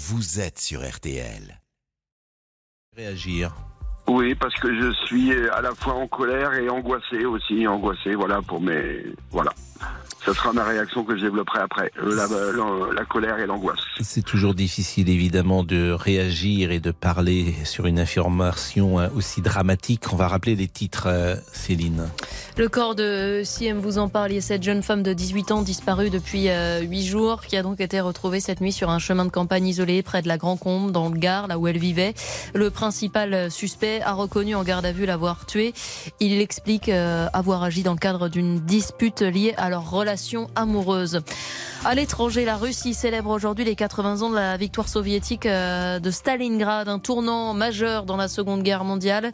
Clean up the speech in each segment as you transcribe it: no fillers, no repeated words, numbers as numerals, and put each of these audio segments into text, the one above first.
Vous êtes sur RTL. Réagir. Oui, parce que je suis à la fois en colère et angoissé aussi. Angoissé, voilà, pour mes... Voilà. Ce sera ma réaction que je développerai après. La colère et l'angoisse. C'est toujours difficile, évidemment, de réagir et de parler sur une information aussi dramatique. On va rappeler les titres, Céline. Le corps de Sihem, vous en parliez, cette jeune femme de 18 ans disparue depuis 8 jours, qui a donc été retrouvée cette nuit sur un chemin de campagne isolé près de la Grand-Combe, dans le Gard, là où elle vivait. Le principal suspect a reconnu en garde à vue l'avoir tuée. Il explique avoir agi dans le cadre d'une dispute liée à leur relation amoureuse. À l'étranger, la Russie célèbre aujourd'hui les 80 ans de la victoire soviétique de Stalingrad, un tournant majeur dans la Seconde Guerre mondiale.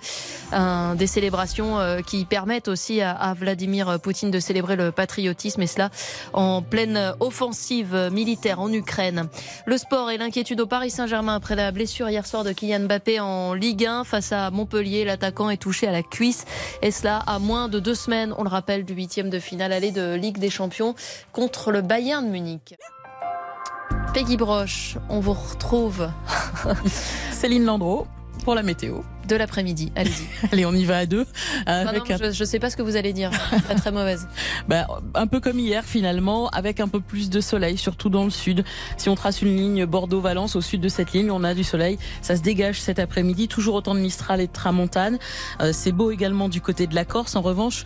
Des célébrations qui permettent aussi à Vladimir Poutine de célébrer le patriotisme, et cela en pleine offensive militaire en Ukraine. Le sport et l'inquiétude au Paris Saint-Germain après la blessure hier soir de Kylian Mbappé en Ligue 1 face à Montpellier. L'attaquant est touché à la cuisse, et cela à moins de 2 semaines, on le rappelle, du 8e de finale aller de Ligue des Champions contre le Bayern de Munich. Peggy Broche, on vous retrouve. Céline Landreau pour la météo de l'après-midi, allez-y. Allez, on y va à deux. Je ne sais pas ce que vous allez dire, pas très mauvaise. Un peu comme hier finalement, avec un peu plus de soleil, surtout dans le sud. Si on trace une ligne Bordeaux-Valence, au sud de cette ligne, on a du soleil. Ça se dégage cet après-midi, toujours autant de Mistral et de Tramontane. C'est beau également du côté de la Corse. En revanche,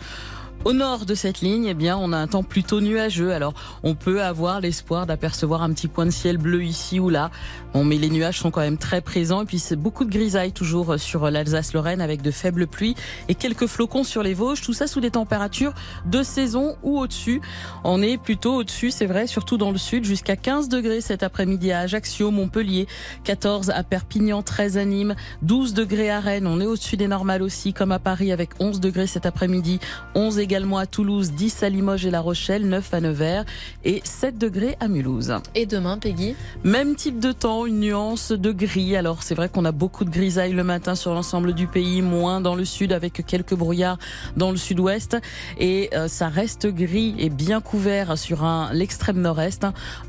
au nord de cette ligne, eh bien, on a un temps plutôt nuageux. Alors, on peut avoir l'espoir d'apercevoir un petit point de ciel bleu ici ou là. Bon, mais les nuages sont quand même très présents. Et puis, c'est beaucoup de grisailles toujours sur l'Alsace-Lorraine avec de faibles pluies et quelques flocons sur les Vosges. Tout ça sous des températures de saison ou au-dessus. On est plutôt au-dessus, c'est vrai, surtout dans le sud, jusqu'à 15 degrés cet après-midi à Ajaccio, Montpellier, 14 à Perpignan, 13 à Nîmes, 12 degrés à Rennes. On est au-dessus des normales aussi, comme à Paris avec 11 degrés cet après-midi, 11 également à Toulouse, 10 à Limoges et La Rochelle, 9 à Nevers et 7 degrés à Mulhouse. Et demain, Peggy ? Même type de temps, une nuance de gris. Alors, c'est vrai qu'on a beaucoup de grisailles le matin sur l'ensemble du pays, moins dans le sud avec quelques brouillards dans le sud-ouest. Et ça reste gris et bien couvert sur l'extrême nord-est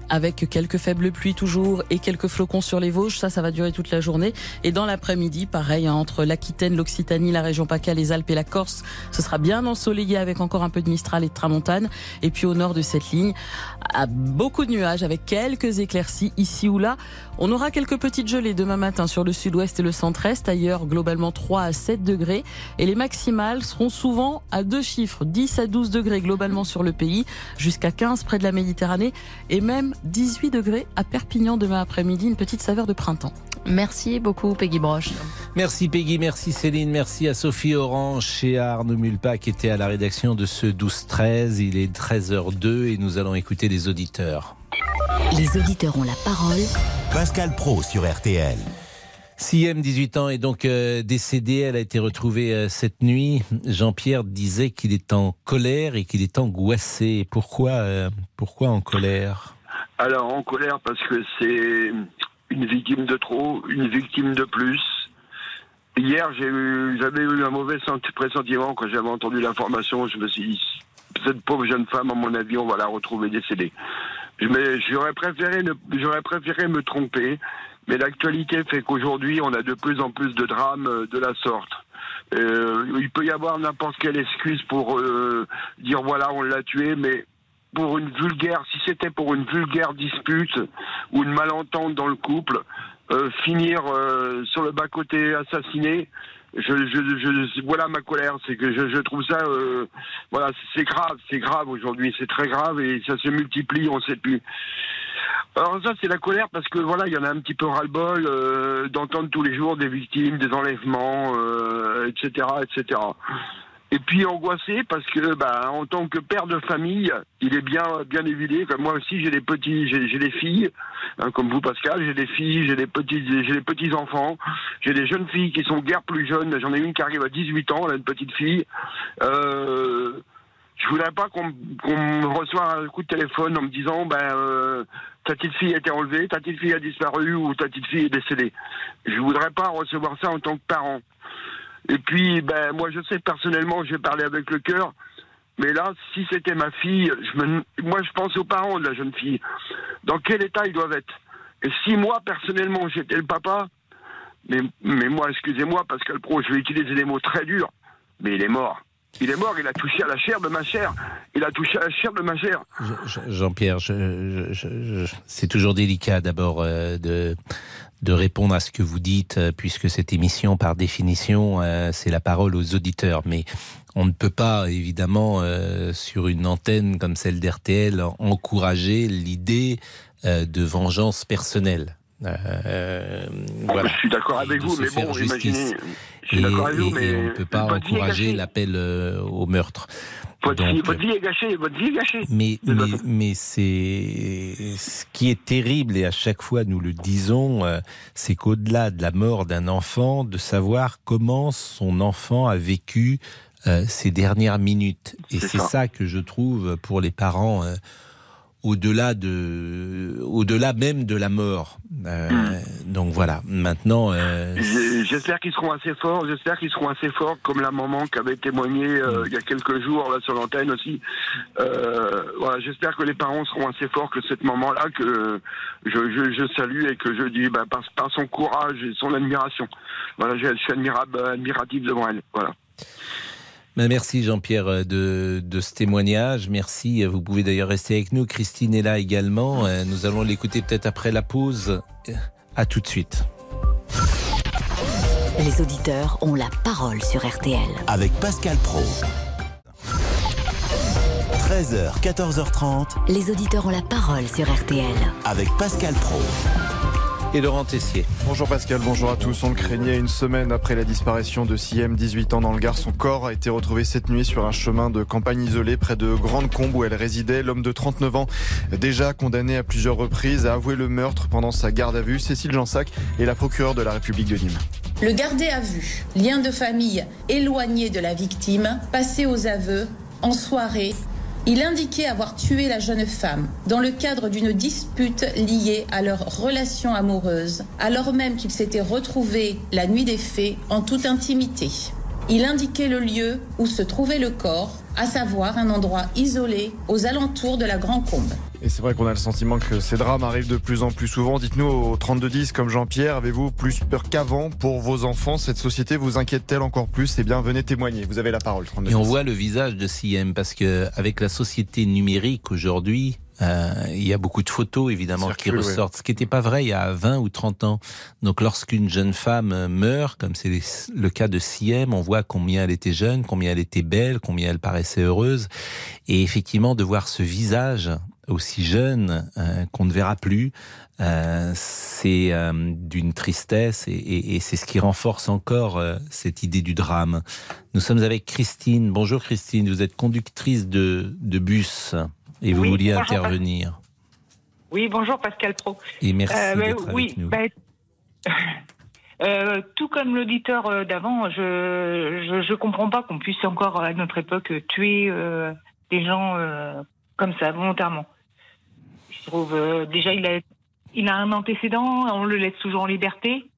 avec quelques faibles pluies toujours et quelques flocons sur les Vosges. Ça va durer toute la journée. Et dans l'après-midi, pareil, entre l'Aquitaine, l'Occitanie, la région PACA, les Alpes et la Corse, ce sera bien ensoleillé avec encore un peu de Mistral et de Tramontane. Et puis au nord de cette ligne, beaucoup de nuages avec quelques éclaircies ici ou là. On aura quelques petites gelées demain matin sur le sud-ouest et le centre-est. Ailleurs, globalement 3 à 7 degrés. Et les maximales seront souvent à 2 chiffres, 10 à 12 degrés globalement sur le pays, jusqu'à 15 près de la Méditerranée et même 18 degrés à Perpignan demain après-midi. Une petite saveur de printemps. Merci beaucoup, Peggy Broche. Merci Peggy, merci Céline, merci à Sophie Orange et à Arnaud Mulpa qui étaient à la rédaction de ce 12-13. Il est 13h02 et nous allons écouter les auditeurs. Les auditeurs ont la parole. Pascal Praud sur RTL. Sihem, 18 ans, est donc décédée. Elle a été retrouvée cette nuit. Jean-Pierre disait qu'il est en colère et qu'il est angoissé. Pourquoi en colère ? Alors, en colère parce que c'est... une victime de trop, une victime de plus. Hier, j'avais eu un mauvais pressentiment quand j'avais entendu l'information. Je me suis dit, cette pauvre jeune femme, à mon avis, on va la retrouver décédée. Mais j'aurais préféré me tromper. Mais l'actualité fait qu'aujourd'hui, on a de plus en plus de drames de la sorte. Il peut y avoir n'importe quelle excuse pour dire, voilà, on l'a tué, mais... si c'était pour une vulgaire dispute ou une malentente dans le couple, finir sur le bas-côté assassiné, voilà ma colère, c'est que je trouve ça, voilà, c'est grave aujourd'hui, c'est très grave et ça se multiplie, on ne sait plus. Alors ça, c'est la colère parce que voilà, il y en a un petit peu ras-le-bol d'entendre tous les jours des victimes, des enlèvements, etc., etc. Et puis angoissé parce que en tant que père de famille, il est bien évident. Enfin, moi aussi j'ai des petits, j'ai des filles, hein, comme vous Pascal, j'ai des filles, j'ai des petits enfants, j'ai des jeunes filles qui sont guère plus jeunes. J'en ai une qui arrive à 18 ans, elle a une petite fille. Je voudrais pas qu'on me reçoive un coup de téléphone en me disant ta petite fille a été enlevée, ta petite fille a disparu ou ta petite fille est décédée. Je voudrais pas recevoir ça en tant que parent. Et puis, moi, je sais, personnellement, je vais parler avec le cœur. Mais là, si c'était ma fille, moi, je pense aux parents de la jeune fille. Dans quel état ils doivent être ? Et si moi, personnellement, j'étais le papa, mais moi, excusez-moi, Pascal Praud, je vais utiliser des mots très durs, mais il est mort. Il est mort, il a touché à la chair de ma chair. Il a touché à la chair de ma chair. Jean-Pierre, c'est toujours délicat d'abord de répondre à ce que vous dites, puisque cette émission, par définition, c'est la parole aux auditeurs. Mais on ne peut pas, évidemment, sur une antenne comme celle d'RTL, encourager l'idée de vengeance personnelle. Voilà. Je suis d'accord avec vous, mais bon, imaginez. Et on ne peut pas encourager l'appel au meurtre. Votre vie est gâchée, votre vie est gâchée. Mais c'est ce qui est terrible, et à chaque fois nous le disons, c'est qu'au-delà de la mort d'un enfant, de savoir comment son enfant a vécu ces dernières minutes. Et c'est ça que je trouve pour les parents. Au-delà même de la mort. Donc voilà, maintenant... J'espère qu'ils seront assez forts, comme la maman qui avait témoigné il y a quelques jours, là, sur l'antenne aussi. Voilà, j'espère que les parents seront assez forts, que cette maman-là, que je salue et que je dis, bah, par son courage et son admiration. Voilà, je suis admiratif devant elle, voilà. Merci Jean-Pierre de ce témoignage, merci, vous pouvez d'ailleurs rester avec nous, Christine est là également, nous allons l'écouter peut-être après la pause, à tout de suite. Les auditeurs ont la parole sur RTL. Avec Pascal Praud. 13h, 14h30. Les auditeurs ont la parole sur RTL. Avec Pascal Praud. Et Laurent Tessier. Bonjour Pascal, bonjour à tous. On le craignait une semaine après la disparition de Sihem, 18 ans dans le Gard. Son corps a été retrouvé cette nuit sur un chemin de campagne isolé près de Grand-Combe où elle résidait. L'homme de 39 ans, déjà condamné à plusieurs reprises, a avoué le meurtre pendant sa garde à vue. Cécile Jansac est la procureure de la République de Nîmes. Le gardé à vue, lien de famille éloigné de la victime, passé aux aveux, en soirée... Il indiquait avoir tué la jeune femme dans le cadre d'une dispute liée à leur relation amoureuse, alors même qu'ils s'étaient retrouvés la nuit des faits en toute intimité. Il indiquait le lieu où se trouvait le corps, à savoir un endroit isolé aux alentours de la Grand-Combe. Et c'est vrai qu'on a le sentiment que ces drames arrivent de plus en plus souvent. Dites-nous au 3210 comme Jean-Pierre, avez-vous plus peur qu'avant pour vos enfants? Cette société vous inquiète-t-elle encore plus? Eh bien, venez témoigner, vous avez la parole. 3210. Et on voit le visage de Sihem, parce qu'avec la société numérique aujourd'hui, il y a beaucoup de photos évidemment qui ressortent, ce qui n'était pas vrai il y a 20 ou 30 ans. Donc lorsqu'une jeune femme meurt, comme c'est le cas de Sihem, on voit combien elle était jeune, combien elle était belle, combien elle paraissait heureuse. Et effectivement, de voir ce visage aussi jeune qu'on ne verra plus, c'est d'une tristesse et c'est ce qui renforce encore cette idée du drame. Nous sommes avec Christine. Bonjour Christine, vous êtes conductrice de bus et vous vouliez intervenir. Oui, bonjour Pascal Praud. Et merci d'être avec nous. Tout comme l'auditeur d'avant, je comprends pas qu'on puisse encore à notre époque tuer des gens comme ça, volontairement. Je trouve, déjà, il a un antécédent, on le laisse toujours en liberté.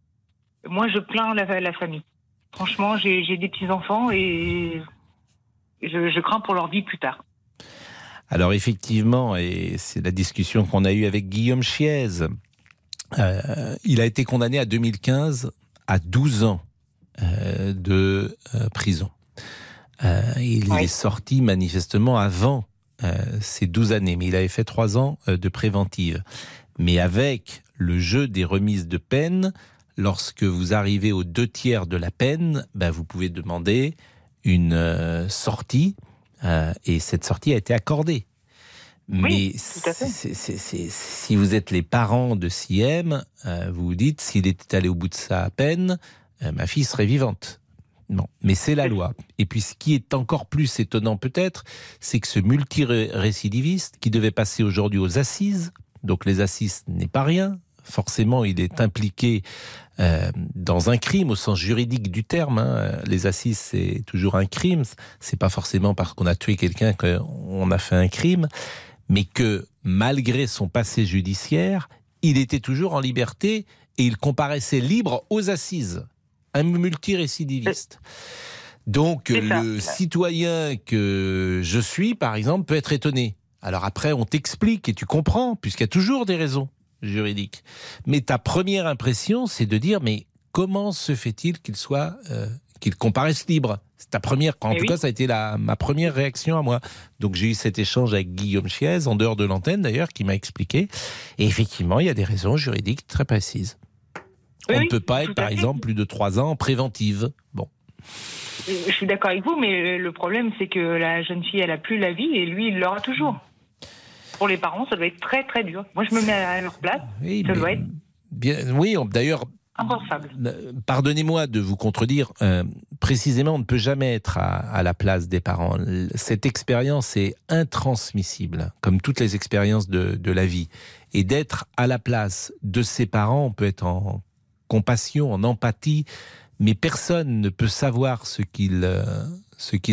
Moi, je plains la famille. Franchement, j'ai des petits-enfants et je crains pour leur vie plus tard. Alors, effectivement, et c'est la discussion qu'on a eue avec Guillaume Chies, il a été condamné en 2015 à 12 ans de prison. Il est sorti manifestement avant ces 12 années, mais il avait fait 3 ans de préventive. Mais avec le jeu des remises de peine, lorsque vous arrivez aux 2/3 de la peine, ben vous pouvez demander une sortie, et cette sortie a été accordée. Mais si vous êtes les parents de Sihem, vous vous dites, s'il était allé au bout de sa peine, ma fille serait vivante. Non, mais c'est la loi. Et puis ce qui est encore plus étonnant peut-être, c'est que ce multirécidiviste qui devait passer aujourd'hui aux assises, donc les assises n'est pas rien, forcément il est impliqué dans un crime au sens juridique du terme, hein. Les assises c'est toujours un crime, c'est pas forcément parce qu'on a tué quelqu'un qu'on a fait un crime, mais que malgré son passé judiciaire, il était toujours en liberté et il comparaissait libre aux assises. Un multirécidiviste. Donc le citoyen que je suis, par exemple, peut être étonné. Alors après, on t'explique et tu comprends, puisqu'il y a toujours des raisons. juridique. Mais ta première impression, c'est de dire, mais comment se fait-il qu'il comparaisse libre ? C'est ta première, en tout cas, ça a été ma première réaction à moi. Donc j'ai eu cet échange avec Guillaume Chies, en dehors de l'antenne d'ailleurs, qui m'a expliqué. Et effectivement, il y a des raisons juridiques très précises. Oui, on ne peut pas être, par exemple, plus de 3 ans en préventive. Bon. Je suis d'accord avec vous, mais le problème, c'est que la jeune fille, elle n'a plus la vie et lui, il l'aura toujours. Pour les parents, ça doit être très, très dur. Moi, je me mets à leur place. Oui, ça doit être... oui, d'ailleurs... impensable. Pardonnez-moi de vous contredire. Précisément, on ne peut jamais être à la place des parents. Cette expérience est intransmissible, comme toutes les expériences de la vie. Et d'être à la place de ses parents, on peut être en compassion, en empathie, mais personne ne peut savoir ce qu'il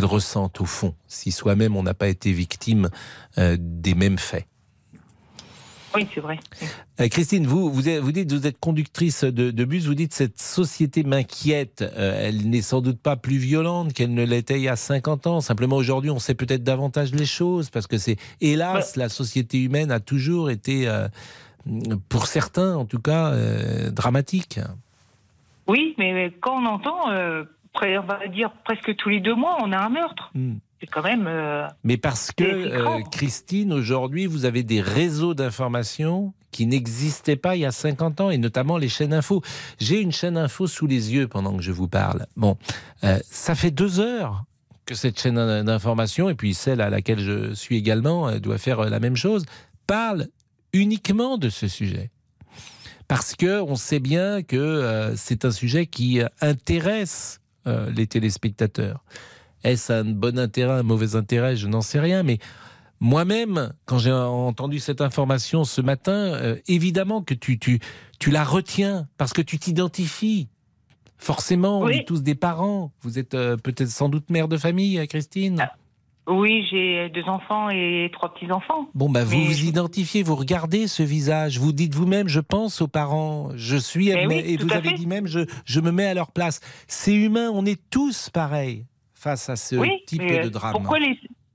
ressent au fond, si soi-même on n'a pas été victime des mêmes faits. Oui, c'est vrai. Christine, vous dites, vous êtes conductrice de bus, vous dites cette société m'inquiète, elle n'est sans doute pas plus violente qu'elle ne l'était il y a 50 ans, simplement aujourd'hui on sait peut-être davantage les choses, parce que c'est, hélas, la société humaine a toujours été, pour certains en tout cas, dramatique. Oui, mais quand on entend, on va dire presque tous les 2 mois, on a un meurtre. C'est quand même... mais parce que, Christine, aujourd'hui, vous avez des réseaux d'information qui n'existaient pas il y a 50 ans, et notamment les chaînes infos. J'ai une chaîne info sous les yeux pendant que je vous parle. Bon, ça fait 2 heures que cette chaîne d'information, et puis celle à laquelle je suis également, doit faire la même chose, parle uniquement de ce sujet. Parce qu'on sait bien que c'est un sujet qui intéresse les téléspectateurs. Est-ce un bon intérêt, un mauvais intérêt? Je n'en sais rien, mais moi-même, quand j'ai entendu cette information ce matin, évidemment que tu la retiens, parce que tu t'identifies. Forcément, on est tous des parents. Vous êtes peut-être sans doute mère de famille, Christine? Oui, j'ai 2 enfants et 3 petits-enfants. Bon, bah, vous vous identifiez, vous regardez ce visage, vous dites vous-même, je pense aux parents, je suis... et vous avez dit même, je me mets à leur place. C'est humain, on est tous pareils face à ce type de drame.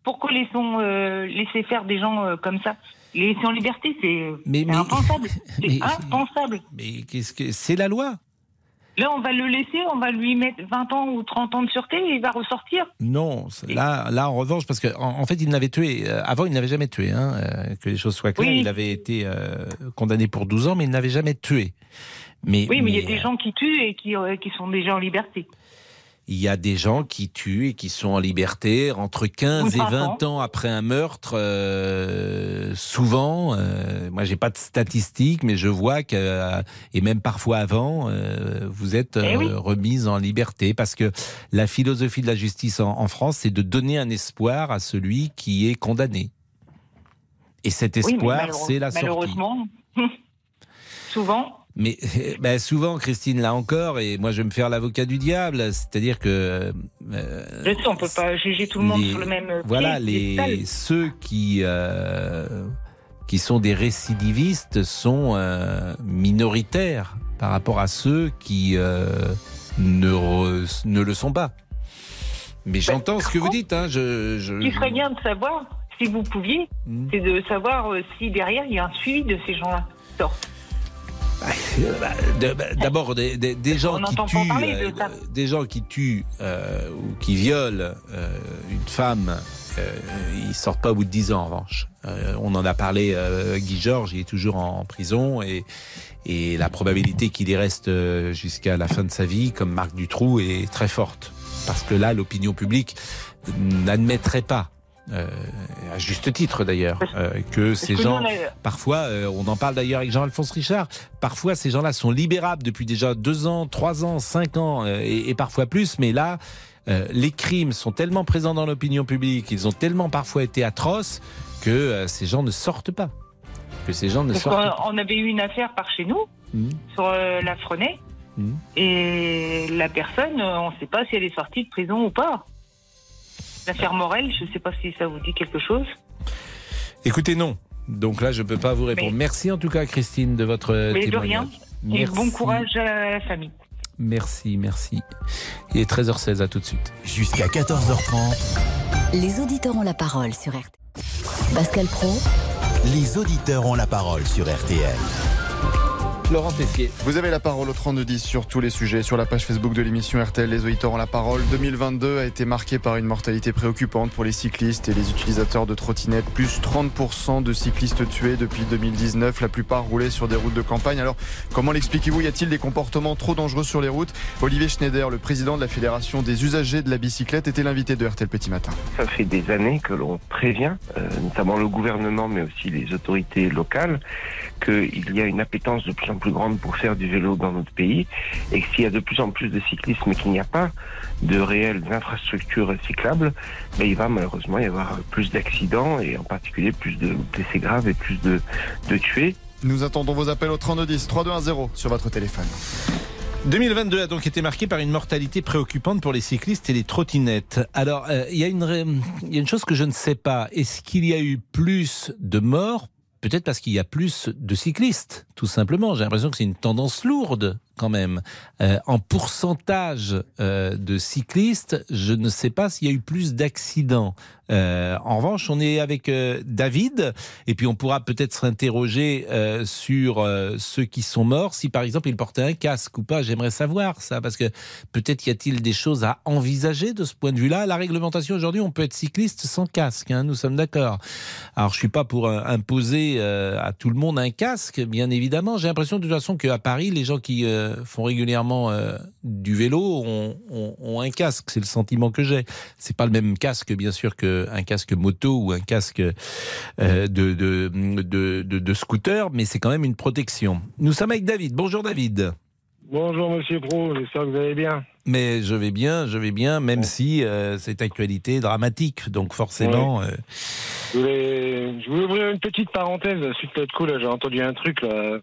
Pourquoi laisser faire des gens comme ça? Les laisser en liberté, c'est impensable. C'est impensable. Mais qu'est-ce que c'est la loi? Là, on va le laisser, on va lui mettre 20 ans ou 30 ans de sûreté et il va ressortir. Non, là en revanche, parce qu'en fait, il n'avait tué... Avant, il n'avait jamais tué, hein, que les choses soient claires. Oui. Il avait été condamné pour 12 ans, mais il n'avait jamais tué. Mais il y a des gens qui tuent et qui sont déjà en liberté. Il y a des gens qui tuent et qui sont en liberté entre 15 et 20 ans après un meurtre. Souvent, moi j'ai pas de statistiques, mais je vois que, et même parfois avant, vous êtes remise en liberté. Parce que la philosophie de la justice en France, c'est de donner un espoir à celui qui est condamné. Et cet espoir, c'est la sortie. Malheureusement, souvent... Mais ben souvent, Christine, là encore, et moi je vais me faire l'avocat du diable, c'est-à-dire que... on ne peut pas juger tout le monde sur le même pied. Voilà, ceux qui sont des récidivistes sont minoritaires par rapport à ceux qui ne le sont pas. Mais j'entends ce que vous dites. Hein, il serait bien de savoir, si vous pouviez, c'est de savoir si derrière il y a un suivi de ces gens-là. D'abord, des gens qui tuent, ou qui violent une femme, ils ne sortent pas au bout de 10 ans en revanche. On en a parlé, Guy Georges, il est toujours en prison, et la probabilité qu'il y reste jusqu'à la fin de sa vie, comme Marc Dutroux, est très forte. Parce que là, l'opinion publique n'admettrait pas. À juste titre d'ailleurs, que ces gens, parfois, on en parle d'ailleurs avec Jean-Alphonse Richard, parfois ces gens-là sont libérables depuis déjà 2 ans, 3 ans, 5 ans, et parfois plus, mais là, les crimes sont tellement présents dans l'opinion publique, ils ont tellement parfois été atroces que ces gens ne sortent pas. On avait eu une affaire par chez nous, sur la Frenay, et la personne, on ne sait pas si elle est sortie de prison ou pas. L'affaire Morel, je ne sais pas si ça vous dit quelque chose. Écoutez, non. Donc là, je ne peux pas vous répondre. Merci en tout cas, Christine, de votre témoignage. De rien. Et bon courage à la famille. Merci, merci. Il est 13h16, à tout de suite. Jusqu'à 14h30. Les auditeurs ont la parole sur RTL. Pascal Praud. Les auditeurs ont la parole sur RTL. Laurent Tessier. Vous avez la parole au 32-10 sur tous les sujets. Sur la page Facebook de l'émission RTL, les auditeurs ont la parole. 2022 a été marqué par une mortalité préoccupante pour les cyclistes et les utilisateurs de trottinettes. Plus 30% de cyclistes tués depuis 2019. La plupart roulaient sur des routes de campagne. Alors, comment l'expliquez-vous? Y a-t-il des comportements trop dangereux sur les routes? Olivier Schneider, le président de la Fédération des usagers de la bicyclette, était l'invité de RTL Petit Matin. Ça fait des années que l'on prévient, notamment le gouvernement, mais aussi les autorités locales, qu'il y a une appétence de plus en plus grande pour faire du vélo dans notre pays, et que s'il y a de plus en plus de cyclisme et qu'il n'y a pas de réelles infrastructures cyclables, ben il va malheureusement y avoir plus d'accidents et en particulier plus de blessés graves et plus de tués. Nous attendons vos appels au 3210, 3210 sur votre téléphone. 2022 a donc été marqué par une mortalité préoccupante pour les cyclistes et les trottinettes. Alors, il y a une chose que je ne sais pas. Est-ce qu'il y a eu plus de morts? Peut-être parce qu'il y a plus de cyclistes, tout simplement. J'ai l'impression que c'est une tendance lourde, quand même. En pourcentage de cyclistes, je ne sais pas s'il y a eu plus d'accidents. En revanche, on est avec David, et puis on pourra peut-être s'interroger sur ceux qui sont morts, si par exemple ils portaient un casque ou pas. J'aimerais savoir ça, parce que peut-être y a-t-il des choses à envisager de ce point de vue-là. La réglementation aujourd'hui, on peut être cycliste sans casque, hein, nous sommes d'accord. Alors je ne suis pas pour imposer à tout le monde un casque, bien évidemment. J'ai l'impression de toute façon qu'à Paris, les gens qui font régulièrement du vélo ont un casque, c'est le sentiment que j'ai. C'est pas le même casque, bien sûr, que un casque moto ou un casque de scooter, mais c'est quand même une protection. Nous sommes avec David. Bonjour David. Bonjour Monsieur Praud, j'espère que vous allez bien. Mais je vais bien, même si cette actualité est dramatique, donc forcément... Oui. Je voulais ouvrir une petite parenthèse, suite à l'autre coup, là, j'ai entendu un truc là,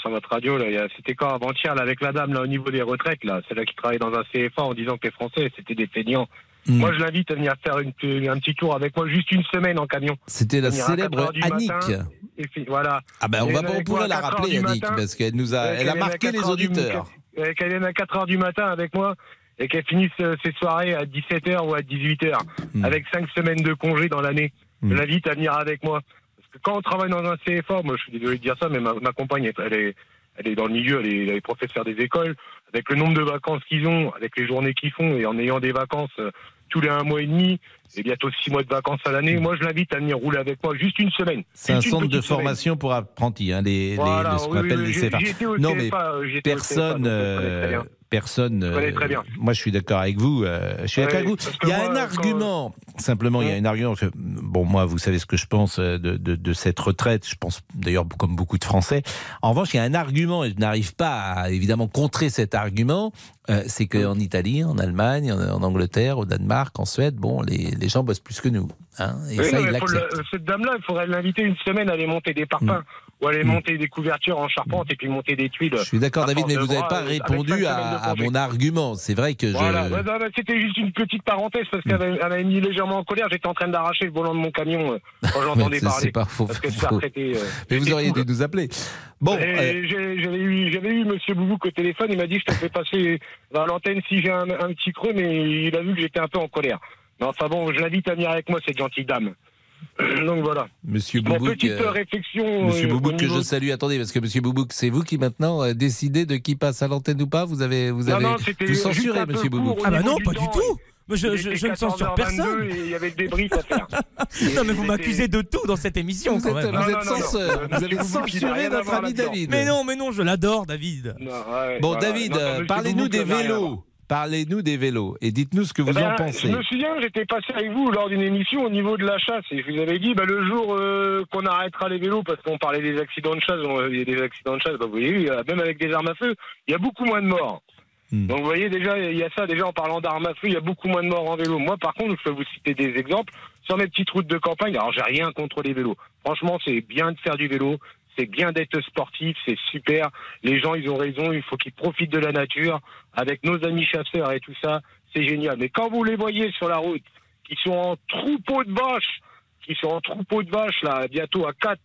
sur votre radio, là, c'était quand avant-hier là, avec la dame là, au niveau des retraites, là, celle-là qui travaille dans un CFA en disant que les Français, c'était des feignants. Moi, je l'invite à venir faire un petit tour avec moi, juste une semaine en camion. C'était la célèbre Annick. Matin, puis, voilà. Ah ben, on pourra la rappeler, Annick, matin, parce qu'elle nous a, elle a marqué les auditeurs. Qu'elle vienne à 4h du matin avec moi et qu'elle finisse ses soirées à 17h ou à 18h, avec 5 semaines de congé dans l'année. Je l'invite à venir avec moi. Parce que quand on travaille dans un CFA, moi, je suis désolé de dire ça, mais ma compagne, elle est dans le milieu, elle est professeure des écoles. Avec le nombre de vacances qu'ils ont, avec les journées qu'ils font, et en ayant des vacances... tous les 1 mois et demi, et bientôt 6 mois de vacances à l'année. Moi, je l'invite à venir rouler avec moi juste une semaine. C'est un centre de formation pour apprentis, hein, voilà, ce qu'on appelle les CFA. Non, mais personne. Très bien. Moi, je suis d'accord avec vous. Je suis d'accord avec vous. Il y a un argument. Simplement, il y a un argument. Bon, moi, vous savez ce que je pense de cette retraite. Je pense d'ailleurs comme beaucoup de Français. En revanche, il y a un argument, et je n'arrive pas à évidemment contrer cet argument. C'est qu'en Italie, en Allemagne, en Angleterre, au Danemark, en Suède, bon, les gens bossent plus que nous. Hein, et oui, ça, non, cette dame-là, il faudrait l'inviter une semaine à aller monter des parpaings ou à aller monter des couvertures en charpente et puis monter des tuiles. Je suis d'accord, David, mais vous n'avez pas répondu à mon argument. C'est vrai que voilà. C'était juste une petite parenthèse parce qu'elle m'avait mis légèrement en colère. J'étais en train d'arracher le volant de mon camion quand j'entendais parler. Pas faux, parce que ça retraitait, mais vous auriez dû nous appeler. Bon, j'avais eu Monsieur Boubouk au téléphone. Il m'a dit je te fais passer à l'antenne si j'ai un petit creux, mais il a vu que j'étais un peu en colère. Non, enfin bon, je l'invite à venir avec moi, cette gentille dame. Donc voilà. Monsieur Boubouk, petite réflexion. Monsieur Boubouk, que je salue. Attendez, parce que Monsieur Boubouk, c'est vous qui maintenant décidez de qui passe à l'antenne ou pas. Vous censurez, Monsieur Boubouk. Ah bah non, pas du tout. Je ne censure personne. Il y avait le débrief à faire. Non, mais vous m'accusez de tout dans cette émission. Vous êtes censeur. Vous avez censuré notre ami David. Mais non, je l'adore, David. Bon, David, parlez-nous des vélos. Parlez-nous des vélos et dites-nous ce que vous en pensez. Je me souviens, j'étais passé avec vous lors d'une émission au niveau de la chasse et je vous avais dit le jour qu'on arrêtera les vélos, parce qu'on parlait des accidents de chasse, il y a des accidents de chasse, vous voyez, même avec des armes à feu, il y a beaucoup moins de morts. Donc vous voyez déjà, il y a ça, déjà en parlant d'armes à feu, il y a beaucoup moins de morts en vélo. Moi par contre, je peux vous citer des exemples sur mes petites routes de campagne. Alors j'ai rien contre les vélos. Franchement, c'est bien de faire du vélo. C'est bien d'être sportif, c'est super. Les gens, ils ont raison, il faut qu'ils profitent de la nature. Avec nos amis chasseurs et tout ça, c'est génial. Mais quand vous les voyez sur la route, qui sont en troupeau de vaches, là, bientôt à 4,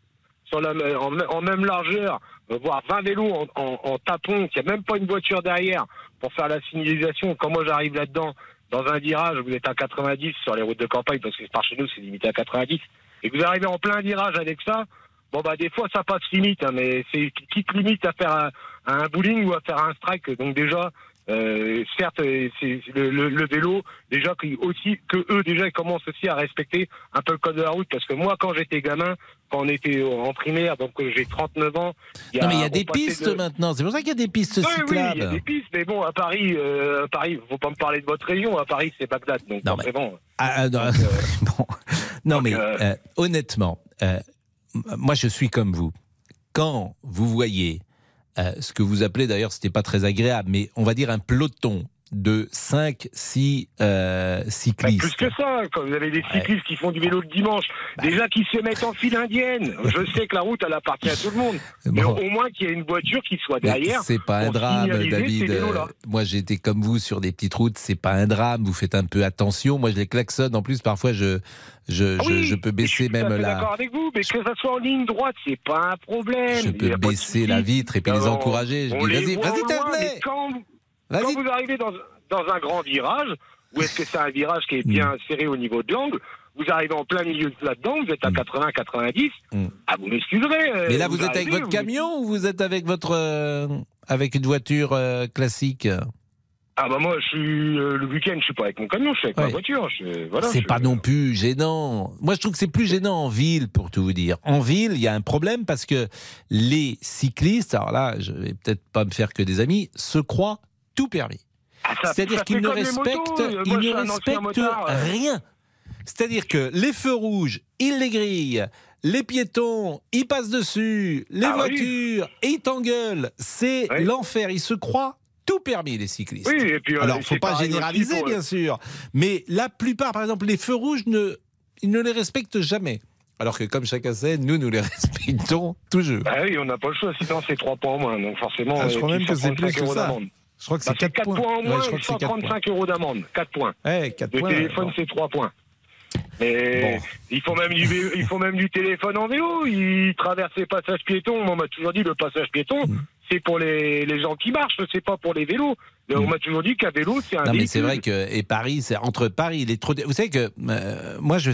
en même largeur, voire 20 vélos en tapon, qu'il n'y a même pas une voiture derrière pour faire la signalisation. Quand moi j'arrive là-dedans, dans un virage, vous êtes à 90 sur les routes de campagne, parce que par chez nous, c'est limité à 90, et que vous arrivez en plein virage avec ça, Bon, bah, des fois, ça passe limite, hein, mais c'est une petite limite à faire un bowling ou à faire un strike. Donc, déjà, certes, c'est le vélo, déjà, eux, ils commencent aussi à respecter un peu le code de la route. Parce que moi, quand j'étais gamin, quand on était en primaire, donc j'ai 39 ans. Non, mais il y a des pistes maintenant. C'est pour ça qu'il y a des pistes cyclables. Oui, il y a des pistes, mais bon, à Paris, il ne faut pas me parler de votre région. À Paris, c'est Bagdad. Donc, non, mais bon. Honnêtement. Moi, je suis comme vous. Quand vous voyez ce que vous appelez, d'ailleurs, c'était pas très agréable, mais on va dire un peloton de 5-6 cyclistes. Bah, plus que ça, quand vous avez des cyclistes qui font du vélo le dimanche, déjà qui se mettent en file indienne. Je sais que la route, elle appartient à tout le monde. Mais au moins qu'il y ait une voiture qui soit derrière. C'est pas un drame, David. Moi, j'étais comme vous sur des petites routes. C'est pas un drame. Vous faites un peu attention. Moi, je les klaxonne. En plus, parfois, je peux baisser même la... Je suis d'accord avec vous, mais que ça soit en ligne droite, c'est pas un problème. Je peux baisser la vitre et puis les encourager. Je dis, vas-y, terminez. Quand vous arrivez dans un grand virage, ou est-ce que c'est un virage qui est bien serré au niveau de l'angle, vous arrivez en plein milieu de là-dedans, vous êtes à 80-90, ah, vous m'excuserez. Mais là, vous êtes avec votre camion ou vous êtes avec avec une voiture classique ? Ah bah moi, le week-end, je suis pas avec mon camion, je suis avec ma voiture. C'est pas non plus gênant. Moi, je trouve que c'est plus gênant en ville, pour tout vous dire. En ville, il y a un problème parce que les cyclistes, alors là, je vais peut-être pas me faire que des amis, se croient tout permis. Ah, c'est-à-dire qu'ils ne respectent rien. C'est-à-dire que les feux rouges, ils les grillent, les piétons, ils passent dessus, les voitures, et ils t'engueulent. C'est l'enfer. Ils se croient tout permis, les cyclistes. Oui, et puis, alors, il ne faut pas généraliser, bien sûr. Mais la plupart, par exemple, les feux rouges, ils ne les respectent jamais. Alors que, comme chacun sait, nous les respectons toujours. Bah oui, on n'a pas le choix, sinon c'est 3 points en moins. Donc forcément, je crois même que c'est plus que ça. Je crois que c'est 4 points en moins, ouais, et 135 euros d'amende. 4 points. Ouais, 4 points. Le téléphone, c'est 3 points. Mais il faut même du téléphone en vélo. Il traverse les passages piétons. On m'a toujours dit le passage piéton, c'est pour les gens qui marchent, c'est pas pour les vélos. On m'a toujours dit qu'un vélo, c'est un véhicule. Non, mais c'est vrai que, et Paris, entre Paris, les trottinettes. Vous savez que moi, je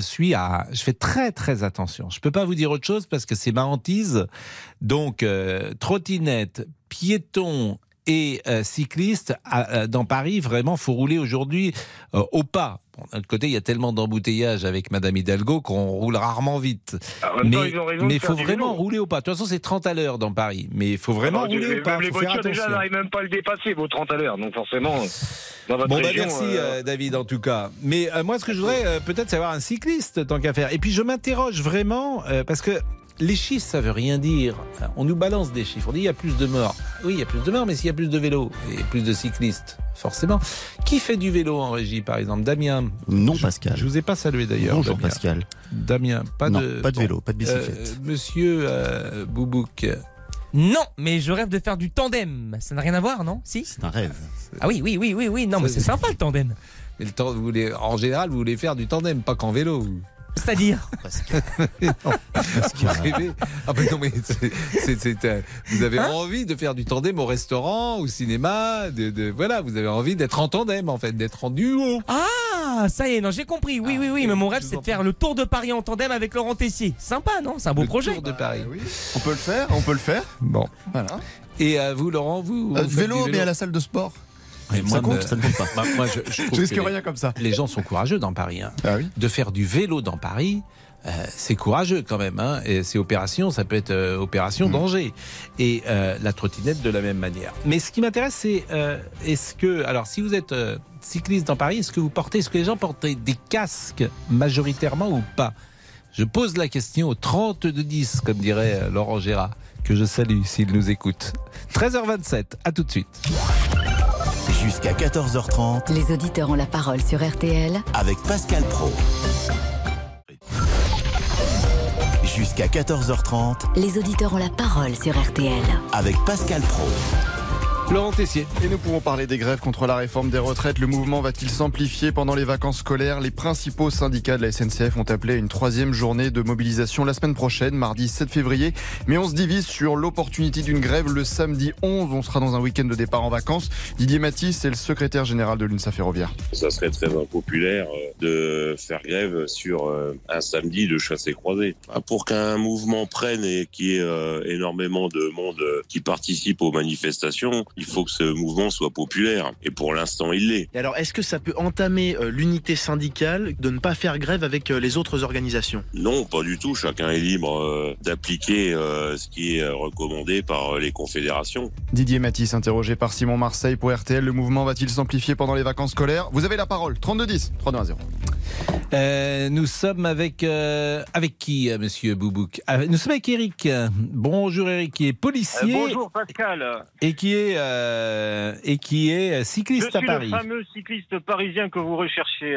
fais très, très attention. Je peux pas vous dire autre chose parce que c'est ma hantise. Donc, trottinette, piéton. Et cyclistes, dans Paris, vraiment, faut rouler aujourd'hui au pas. Bon, d'un autre côté, il y a tellement d'embouteillages avec Madame Hidalgo qu'on roule rarement vite. Mais il faut vraiment rouler au pas. De toute façon, c'est 30 à l'heure dans Paris. Mais il faut vraiment rouler au pas. Les voitures, déjà, n'arrivent même pas à le dépasser, vos 30 à l'heure. Donc forcément, dans votre région, merci, David, en tout cas. Mais moi, ce que je voudrais, peut-être, c'est avoir un cycliste, tant qu'à faire. Et puis, je m'interroge vraiment, parce que... Les chiffres, ça veut rien dire. On nous balance des chiffres. On dit il y a plus de morts. Oui, il y a plus de morts, mais s'il y a plus de vélos et plus de cyclistes, forcément. Qui fait du vélo en régie, par exemple ? Damien ? Non, Pascal. Je ne vous ai pas salué d'ailleurs. Bonjour, Damien. Pascal. Damien, pas de vélo, pas de bicyclette. Monsieur Boubouk. Non, mais je rêve de faire du tandem. Ça n'a rien à voir, non ? Si ? C'est un rêve. Ah oui. Non, mais c'est sympa le tandem. Mais en général, vous voulez faire du tandem, pas qu'en vélo, vous. C'est-à-dire vous avez envie de faire du tandem au restaurant, au cinéma, voilà, vous avez envie d'être en tandem, en fait, d'être en duo. Ah, ça y est, non, j'ai compris. Oui, mais mon rêve, c'est de faire le Tour de Paris en tandem avec Laurent Tessier. Sympa, non ? C'est un beau projet. Tour de Paris. Oui. On peut le faire. Bon, voilà. Et vous, Laurent, vélo, mais à la salle de sport. Et moi, ça compte, ça ne compte pas. Moi, je risque rien comme ça. Les gens sont courageux dans Paris. Hein. Ah oui. De faire du vélo dans Paris, c'est courageux quand même. Hein. Et c'est opération, ça peut être opération danger. Et la trottinette de la même manière. Mais ce qui m'intéresse, c'est est-ce que, alors, si vous êtes cycliste dans Paris, est-ce que les gens portent des casques majoritairement ou pas ? Je pose la question au 32-10, comme dirait Laurent Gérard, que je salue s'il nous écoute. 13h27, à tout de suite. Jusqu'à 14h30, les auditeurs ont la parole sur RTL avec Pascal Praud. Jusqu'à 14h30, les auditeurs ont la parole sur RTL avec Pascal Praud. Laurent Tessier. Et nous pouvons parler des grèves contre la réforme des retraites. Le mouvement va-t-il s'amplifier pendant les vacances scolaires? Les principaux syndicats de la SNCF ont appelé à une troisième journée de mobilisation la semaine prochaine, mardi 7 février. Mais on se divise sur l'opportunité d'une grève le samedi 11. On sera dans un week-end de départ en vacances. Didier Matisse est le secrétaire général de l'UNSA Ferroviaire. Ça serait très impopulaire de faire grève sur un samedi de chassé-croisé. Pour qu'un mouvement prenne et qu'il y ait énormément de monde qui participe aux manifestations, il faut que ce mouvement soit populaire. Et pour l'instant, il l'est. Et alors, est-ce que ça peut entamer l'unité syndicale de ne pas faire grève avec les autres organisations? Non, pas du tout. Chacun est libre d'appliquer ce qui est recommandé par les confédérations. Didier Matisse, interrogé par Simon Marseille pour RTL. Le mouvement va-t-il s'amplifier pendant les vacances scolaires? Vous avez la parole. 32-10, 3-2-1-0. Nous sommes avec qui, monsieur Boubouk? Nous sommes avec Eric. Bonjour Eric, qui est policier. Bonjour Pascal. Et qui est cycliste à Paris. Je suis le fameux cycliste parisien que vous recherchez.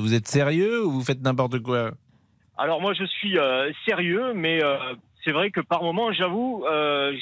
Vous êtes sérieux ou vous faites n'importe quoi? Alors moi je suis sérieux, mais c'est vrai que par moment, j'avoue,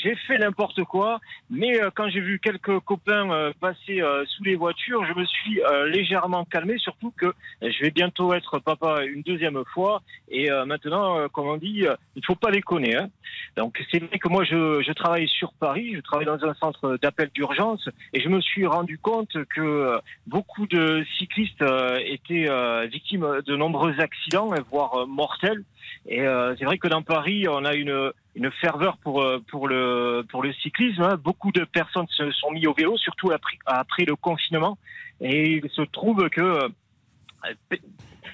j'ai fait n'importe quoi. Mais quand j'ai vu quelques copains passer sous les voitures, je me suis légèrement calmé. Surtout que je vais bientôt être papa une deuxième fois. Et maintenant, comme on dit, il ne faut pas déconner. Hein. Donc c'est vrai que moi, je travaille sur Paris. Je travaille dans un centre d'appel d'urgence. Et je me suis rendu compte que beaucoup de cyclistes étaient victimes de nombreux accidents, voire mortels. Et c'est vrai que dans Paris, on a une ferveur pour le cyclisme. Hein. Beaucoup de personnes se sont mises au vélo, surtout après le confinement. Et il se trouve que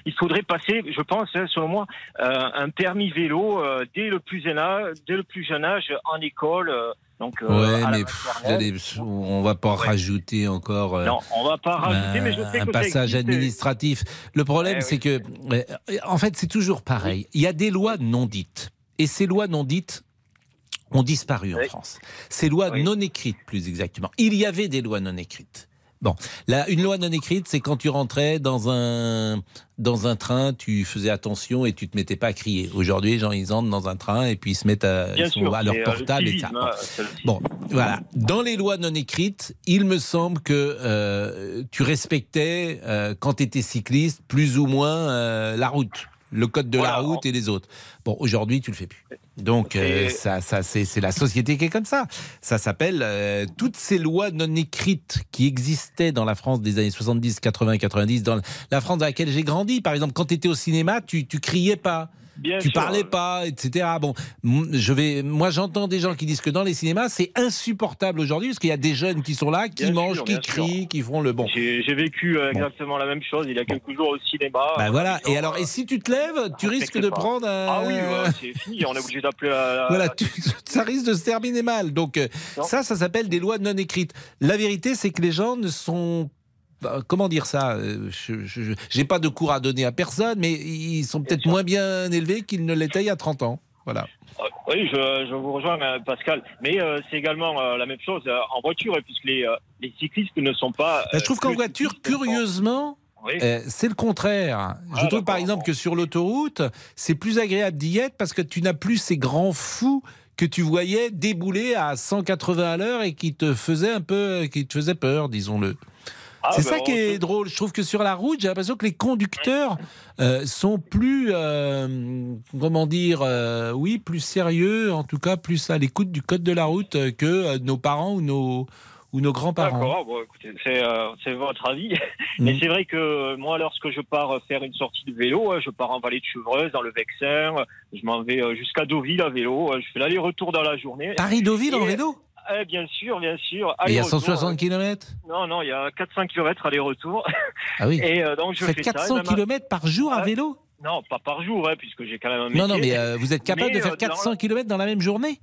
il faudrait passer, je pense, selon moi, un permis vélo dès le plus jeune âge en école. On va pas rajouter encore. Non, on va pas rajouter, mais je sais un que passage administratif. Le problème, c'est que, en fait, c'est toujours pareil. Il y a des lois non dites, et ces lois non dites ont disparu en France. Ces lois non écrites, plus exactement. Il y avait des lois non écrites. Bon, là, une loi non écrite, c'est quand tu rentrais dans un train, tu faisais attention et tu te mettais pas à crier. Aujourd'hui, les gens, ils entrent dans un train et puis ils se mettent à leur portable et ça. Bon, voilà. Dans les lois non écrites, il me semble que tu respectais, quand tu étais cycliste, plus ou moins la route. Le code de la route et les autres. Bon, aujourd'hui, tu le fais plus. Donc, c'est la société qui est comme ça. Ça s'appelle toutes ces lois non écrites qui existaient dans la France des années 70, 80, 90, dans la France dans laquelle j'ai grandi. Par exemple, quand tu étais au cinéma, tu criais pas. Parlais pas, etc. Bon, moi, j'entends des gens qui disent que dans les cinémas, c'est insupportable aujourd'hui parce qu'il y a des jeunes qui sont là, qui mangent, qui crient, qui font le bon. J'ai vécu exactement la même chose. Il y a quelques jours au cinéma. Bah voilà. Et alors, et si tu te lèves, tu risques de prendre un. Ah oui, c'est fini. On est obligé d'appeler. Voilà, ça risque de se terminer mal. Donc ça s'appelle des lois non écrites. La vérité, c'est que les gens ne sont pas. Comment dire ça? Je n'ai pas de cours à donner à personne, mais ils sont peut-être moins bien élevés qu'ils ne l'étaient il y a 30 ans. Voilà. Oui, je vous rejoins, Pascal. Mais c'est également la même chose en voiture, puisque les cyclistes ne sont pas... je trouve qu'en voiture, curieusement... Oui. C'est le contraire. Je trouve par exemple que sur l'autoroute, c'est plus agréable d'y être parce que tu n'as plus ces grands fous que tu voyais débouler à 180 à l'heure et qui te faisaient peur, disons-le. C'est ça qui est drôle. Je trouve que sur la route, j'ai l'impression que les conducteurs sont plus, plus sérieux, en tout cas plus à l'écoute du code de la route que nos parents ou nos grands-parents. D'accord, bon, écoutez, c'est votre avis. Mais c'est vrai que moi, lorsque je pars faire une sortie de vélo, je pars en vallée de Chevreuse, dans le Vexin, je m'en vais jusqu'à Deauville à vélo, je fais l'aller-retour dans la journée. Paris-Deauville en vélo? Bien sûr, bien sûr. Et il y a 160 km? Non, il y a 400 km aller-retour. Ah oui. Et donc je fais 400 km par jour à vélo? Non, pas par jour, puisque j'ai quand même un métier. Non, mais vous êtes capable de faire 400 km dans la même journée?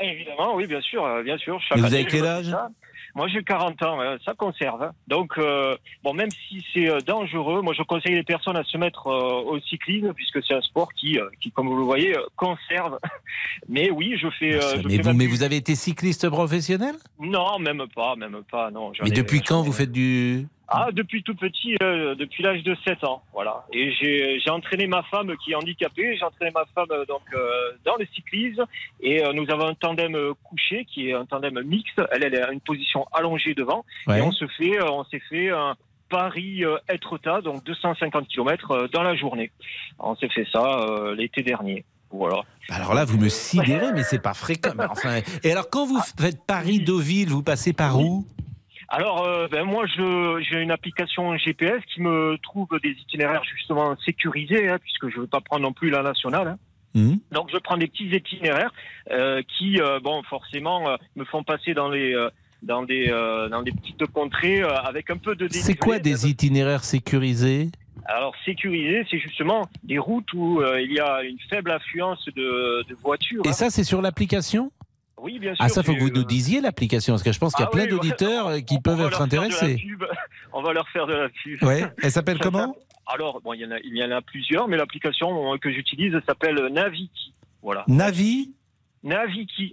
Évidemment, oui, bien sûr, bien sûr. Et vous avez quel âge? Moi, j'ai 40 ans, ça conserve. Donc, même si c'est dangereux, moi, je conseille les personnes à se mettre au cyclisme, puisque c'est un sport qui, comme vous le voyez, conserve. Mais oui, je fais... Mais vous avez été cycliste professionnel ? Non, même pas, non. Mais depuis quand vous faites du... Ah, depuis tout petit, depuis l'âge de 7 ans, voilà. Et j'ai entraîné ma femme qui est handicapée, j'ai entraîné ma femme dans le cyclisme, et nous avons un tandem couché qui est un tandem mixte. Elle a une position allongée devant, ouais. Et on s'est fait un Paris-Etretat, donc 250 km dans la journée. On s'est fait ça l'été dernier. Voilà. Alors là, vous me sidérez, mais c'est pas fréquent. Enfin, et alors, quand vous faites Paris-Deauville, vous passez par où ? Alors, moi, j'ai une application GPS qui me trouve des itinéraires justement sécurisés, hein, puisque je ne veux pas prendre non plus la nationale. Hein. Mmh. Donc, je prends des petits itinéraires qui, bon, forcément, me font passer dans des petites contrées avec un peu de dénivelé. C'est quoi des itinéraires sécurisés ? Alors, sécurisés, c'est justement des routes où il y a une faible affluence de voitures. Et hein. Ça, c'est sur l'application ? Oui, bien sûr. Ah, ça, faut que vous nous disiez l'application, parce que je pense qu'il y a plein d'auditeurs qui peuvent être intéressés. On va leur faire de la pub. Ouais. Elle s'appelle comment ? Alors, bon, il y en a plusieurs, mais l'application que j'utilise s'appelle Naviki. Voilà. Naviki,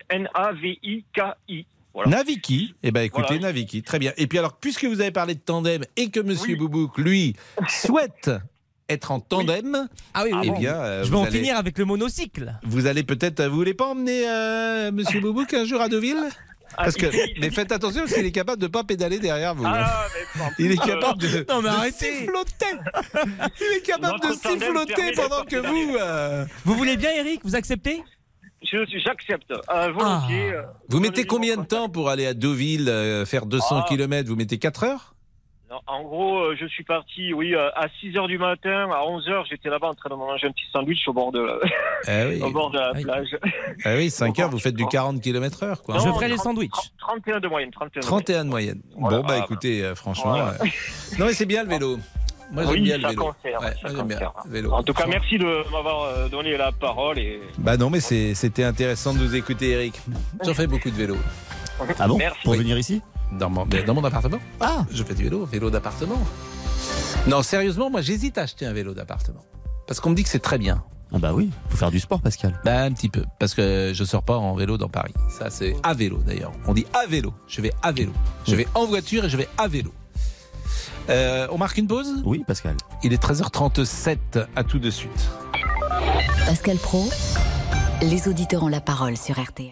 N-A-V-I-K-I. Voilà. Naviki, eh ben écoutez, voilà. Naviki, très bien. Et puis alors, puisque vous avez parlé de tandem et que Monsieur Boubouk, lui, souhaite être en tandem, ah oui, eh bien, je vais en finir avec le monocycle. Vous allez peut-être, vous voulez pas emmener Monsieur Boubouk un jour à Deauville ? Parce que, mais faites attention parce qu'il est capable de ne pas pédaler derrière vous. Ah, mais il est capable de, non, mais de siffloter. Il est capable de siffloter pendant que vous... Vous voulez bien, Eric ? Vous acceptez ? J'accepte, volontiers. Ah. Vous mettez combien de temps pour aller à Deauville, faire 200 km ? Vous mettez 4 heures ? Non, en gros, je suis parti, oui, à 6h du matin, à 11h, j'étais là-bas en train de manger un petit sandwich au bord de la, au bord de la plage. Ah oui, 5h, vous faites du 40 km/h, quoi. Non, je ferai les sandwichs. 31 de moyenne. 31 de moyenne. Voilà, bon, bah écoutez, franchement. Voilà. Non, mais c'est bien le vélo. Moi, j'aime bien le vélo. En tout cas, merci de m'avoir donné la parole. Et... Bah non, mais c'était intéressant de vous écouter, Eric. J'en fais beaucoup de vélo. Ah bon ? Merci. Pour venir ici ? Dans mon appartement. Ah, je fais du vélo d'appartement. Non, sérieusement, moi, j'hésite à acheter un vélo d'appartement. Parce qu'on me dit que c'est très bien. Ah bah oui, faut faire du sport, Pascal. Bah un petit peu, parce que je sors pas en vélo dans Paris. Ça, c'est à vélo, d'ailleurs. On dit à vélo. Je vais à vélo. Je vais en voiture et je vais à vélo. On marque une pause ? Oui, Pascal. Il est 13h37, à tout de suite. Pascal Praud, les auditeurs ont la parole sur RTL.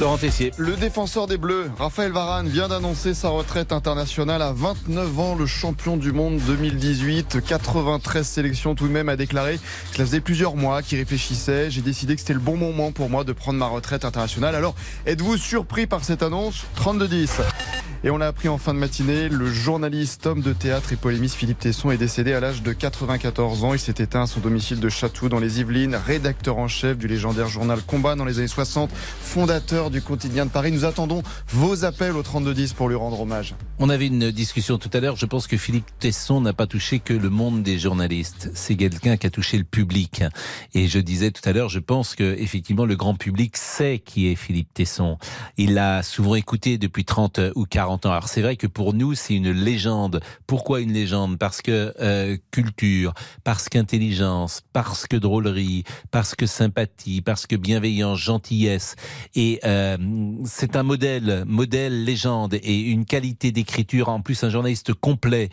Laurent Tessier. Le défenseur des Bleus, Raphaël Varane, vient d'annoncer sa retraite internationale à 29 ans. Le champion du monde 2018, 93 sélections tout de même, a déclaré « Cela faisait plusieurs mois qu'il réfléchissait. J'ai décidé que c'était le bon moment pour moi de prendre ma retraite internationale. » Alors, êtes-vous surpris par cette annonce ? 32-10. Et on l'a appris en fin de matinée, le journaliste, homme de théâtre et polémiste Philippe Tesson est décédé à l'âge de 94 ans. Il s'est éteint à son domicile de Chatou dans les Yvelines, rédacteur en chef du légendaire journal Combat dans les années 60, fondateur du quotidien de Paris. Nous attendons vos appels au 3210 pour lui rendre hommage. On avait une discussion tout à l'heure, je pense que Philippe Tesson n'a pas touché que le monde des journalistes. C'est quelqu'un qui a touché le public. Et je disais tout à l'heure, je pense que effectivement le grand public sait qui est Philippe Tesson. Il l'a souvent écouté depuis 30 ou 40 ans. Alors c'est vrai que pour nous c'est une légende. Pourquoi une légende ? Parce que culture, parce qu'intelligence, parce que drôlerie, parce que sympathie, parce que bienveillance, gentillesse. Et c'est un modèle légende et une qualité d'écriture. En plus un journaliste complet,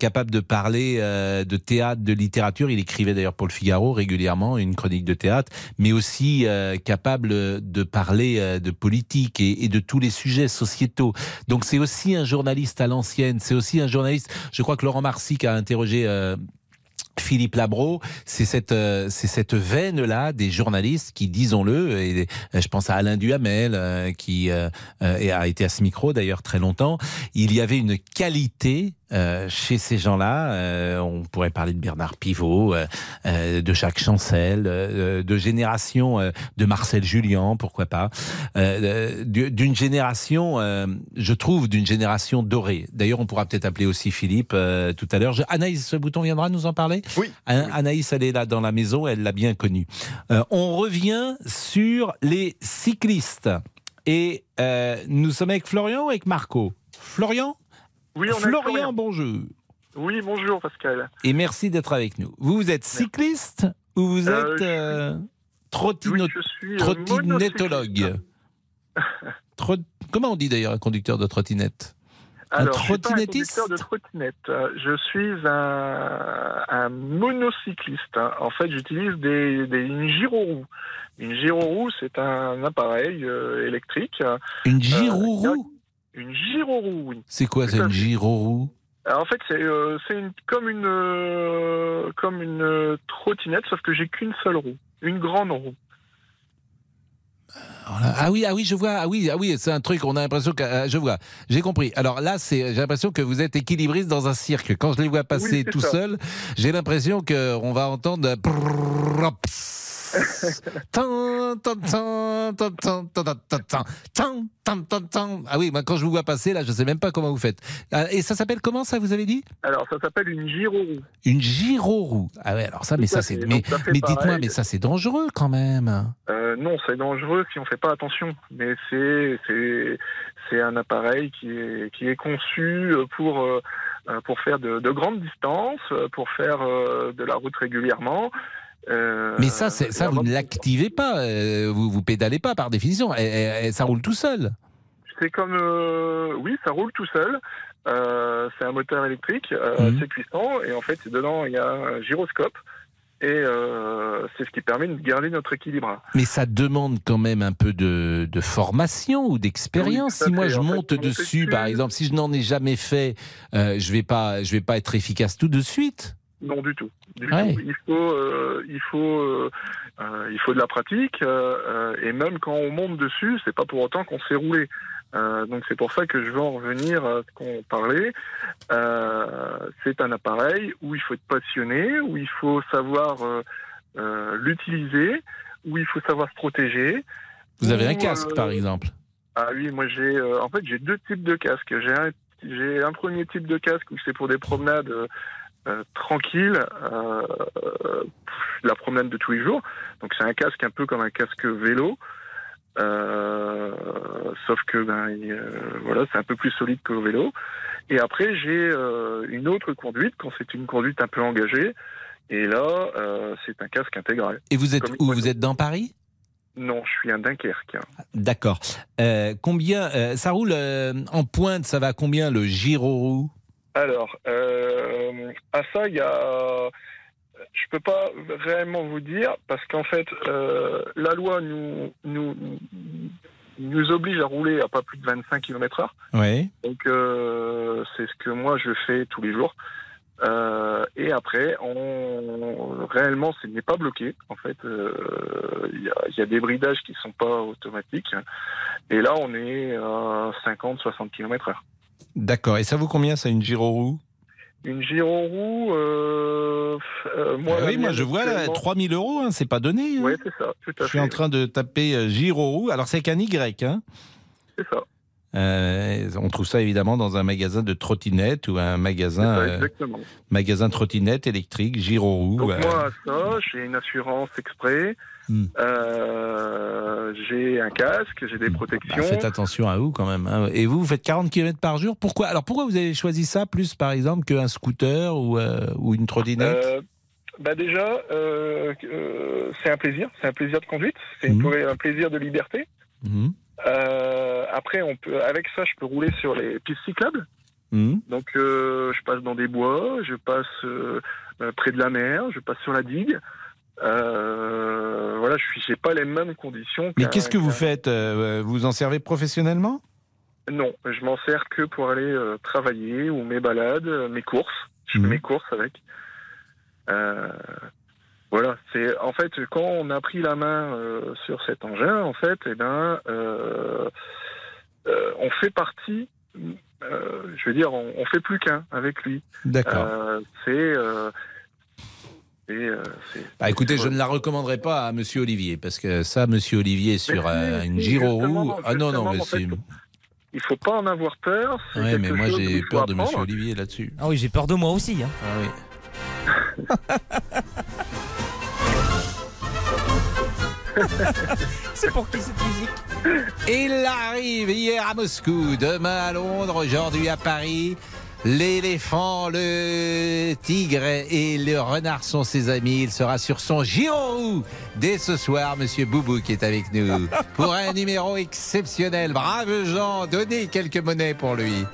capable de parler de théâtre, de littérature. Il écrivait d'ailleurs pour le Figaro régulièrement une chronique de théâtre, mais aussi capable de parler de politique et de tous les sujets sociétaux. Donc c'est aussi un journaliste à l'ancienne, c'est aussi un journaliste, je crois que Laurent Marsic a interrogé Philippe Labro, c'est cette veine-là des journalistes qui, disons-le, et je pense à Alain Duhamel, qui a été à ce micro d'ailleurs très longtemps, il y avait une qualité chez ces gens-là, on pourrait parler de Bernard Pivot, de Jacques Chancel, de génération de Marcel Julien, pourquoi pas, d'une génération, je trouve, d'une génération dorée. D'ailleurs, on pourra peut-être appeler aussi Philippe tout à l'heure. Anaïs Bouton viendra nous en parler ? Oui. Anaïs, elle est là dans la maison, elle l'a bien connue. On revient sur les cyclistes. Et nous sommes avec Florian ou avec Marco ? Florian ? Oui, Florian, bonjour. Oui, bonjour Pascal. Et merci d'être avec nous. Vous êtes cycliste ou vous êtes trottinettologue. Comment on dit d'ailleurs un conducteur de trottinette? Alors, je suis pas un conducteur de trottinette. Je suis un monocycliste. En fait, j'utilise une gyroroue. Une gyroroue, c'est un appareil électrique. Une gyroroue? Une gyroroue, oui. C'est quoi ça, une gyroroue? Alors, en fait, c'est comme une trottinette, sauf que j'ai qu'une seule roue, une grande roue. Ah oui, je vois. Ah oui, c'est un truc. On a l'impression que je vois. J'ai compris. Alors là, j'ai l'impression que vous êtes équilibriste dans un cirque. Quand je les vois passer tout seul, j'ai l'impression que on va entendre. Ah oui, moi quand je vous vois passer là, je sais même pas comment vous faites. Et ça s'appelle comment ça, vous avez dit? Alors ça s'appelle une gyroroue. Une gyroroue. Ah ouais, alors ça, mais ça c'est. Mais dites-moi, mais ça c'est dangereux quand même. Non, c'est dangereux si on fait pas attention. Mais c'est un appareil qui est conçu pour faire de grandes distances, pour faire de la route régulièrement. Mais ça vous ne l'activez pas, vous pédalez pas par définition, et ça roule tout seul. C'est comme oui, ça roule tout seul. C'est un moteur électrique, c'est puissant, et en fait dedans il y a un gyroscope. Et c'est ce qui permet de garder notre équilibre. Mais ça demande quand même un peu de formation ou d'expérience. Oui, si moi je monte dessus, par exemple, si je n'en ai jamais fait, je vais pas être efficace tout de suite. Non, du tout. Du tout. Il faut de la pratique. Et même quand on monte dessus, c'est pas pour autant qu'on s'est roulé. Donc c'est pour ça que je veux en revenir à ce qu'on parlait. C'est un appareil où il faut être passionné, où il faut savoir l'utiliser, où il faut savoir se protéger. Vous avez un casque, par exemple? Ah oui, moi j'ai deux types de casques. J'ai un premier type de casque où c'est pour des promenades. Tranquille, la promenade de tous les jours. Donc c'est un casque un peu comme un casque vélo, sauf que voilà, c'est un peu plus solide que le vélo. Et après j'ai une autre conduite quand c'est une conduite un peu engagée. Et là c'est un casque intégral. Et vous êtes où? Vous êtes dans Paris? Non, je suis à Dunkerque. D'accord. Combien ça roule en pointe? Ça va à combien le gyroroue? Alors, à ça, il y a. Je peux pas réellement vous dire, parce qu'en fait, la loi nous oblige à rouler à pas plus de 25 km/h. Oui. Donc, c'est ce que moi je fais tous les jours. Et après, réellement, ce n'est pas bloqué. En fait, il y a des bridages qui sont pas automatiques. Et là, on est à 50-60 km/h. D'accord. Et ça vaut combien, ça, une gyroroue? Une gyroroue, moi je vois là, 3 000 euros, hein, c'est pas donné. Hein. Oui, c'est ça, tout à fait. Je suis en train de taper gyroroue, alors c'est qu'un Y. Hein. C'est ça. On trouve ça évidemment dans un magasin de trottinettes ou un magasin trottinette électrique, gyroroue. Donc moi, ça, j'ai une assurance exprès. J'ai un casque, j'ai des protections. Bah, faites attention à vous quand même. Hein. Et vous faites 40 km par jour. Pourquoi? Alors pourquoi vous avez choisi ça plus par exemple qu'un scooter ou une trottinette? Déjà, c'est un plaisir. C'est un plaisir de conduite. C'est un plaisir de liberté. Après, avec ça, je peux rouler sur les pistes cyclables. Donc, je passe dans des bois, je passe près de la mer, je passe sur la digue. Voilà, j'ai pas les mêmes conditions. Mais qu'est-ce que vous faites? Vous en servez professionnellement? Non, je m'en sers que pour aller travailler ou mes balades, mes courses. Je fais mes courses avec. Voilà, c'est en fait quand on a pris la main sur cet engin, en fait, on fait partie. Je veux dire, on fait plus qu'un avec lui. D'accord. Écoutez, je ne la recommanderai pas à Monsieur Olivier, parce que ça, Monsieur Olivier, sur une gyroroue... Ah non, mais c'est... Il ne faut pas en avoir peur. Oui, mais moi j'ai peur de Monsieur Olivier là-dessus. Ah oui, j'ai peur de moi aussi. Hein. Ah oui. C'est pour qui cette musique? Il arrive hier à Moscou, demain à Londres, aujourd'hui à Paris... L'éléphant, le tigre et le renard sont ses amis. Il sera sur son giron-roue dès ce soir, Monsieur Boubou qui est avec nous pour un numéro exceptionnel. Brave Jean, donnez quelques monnaies pour lui.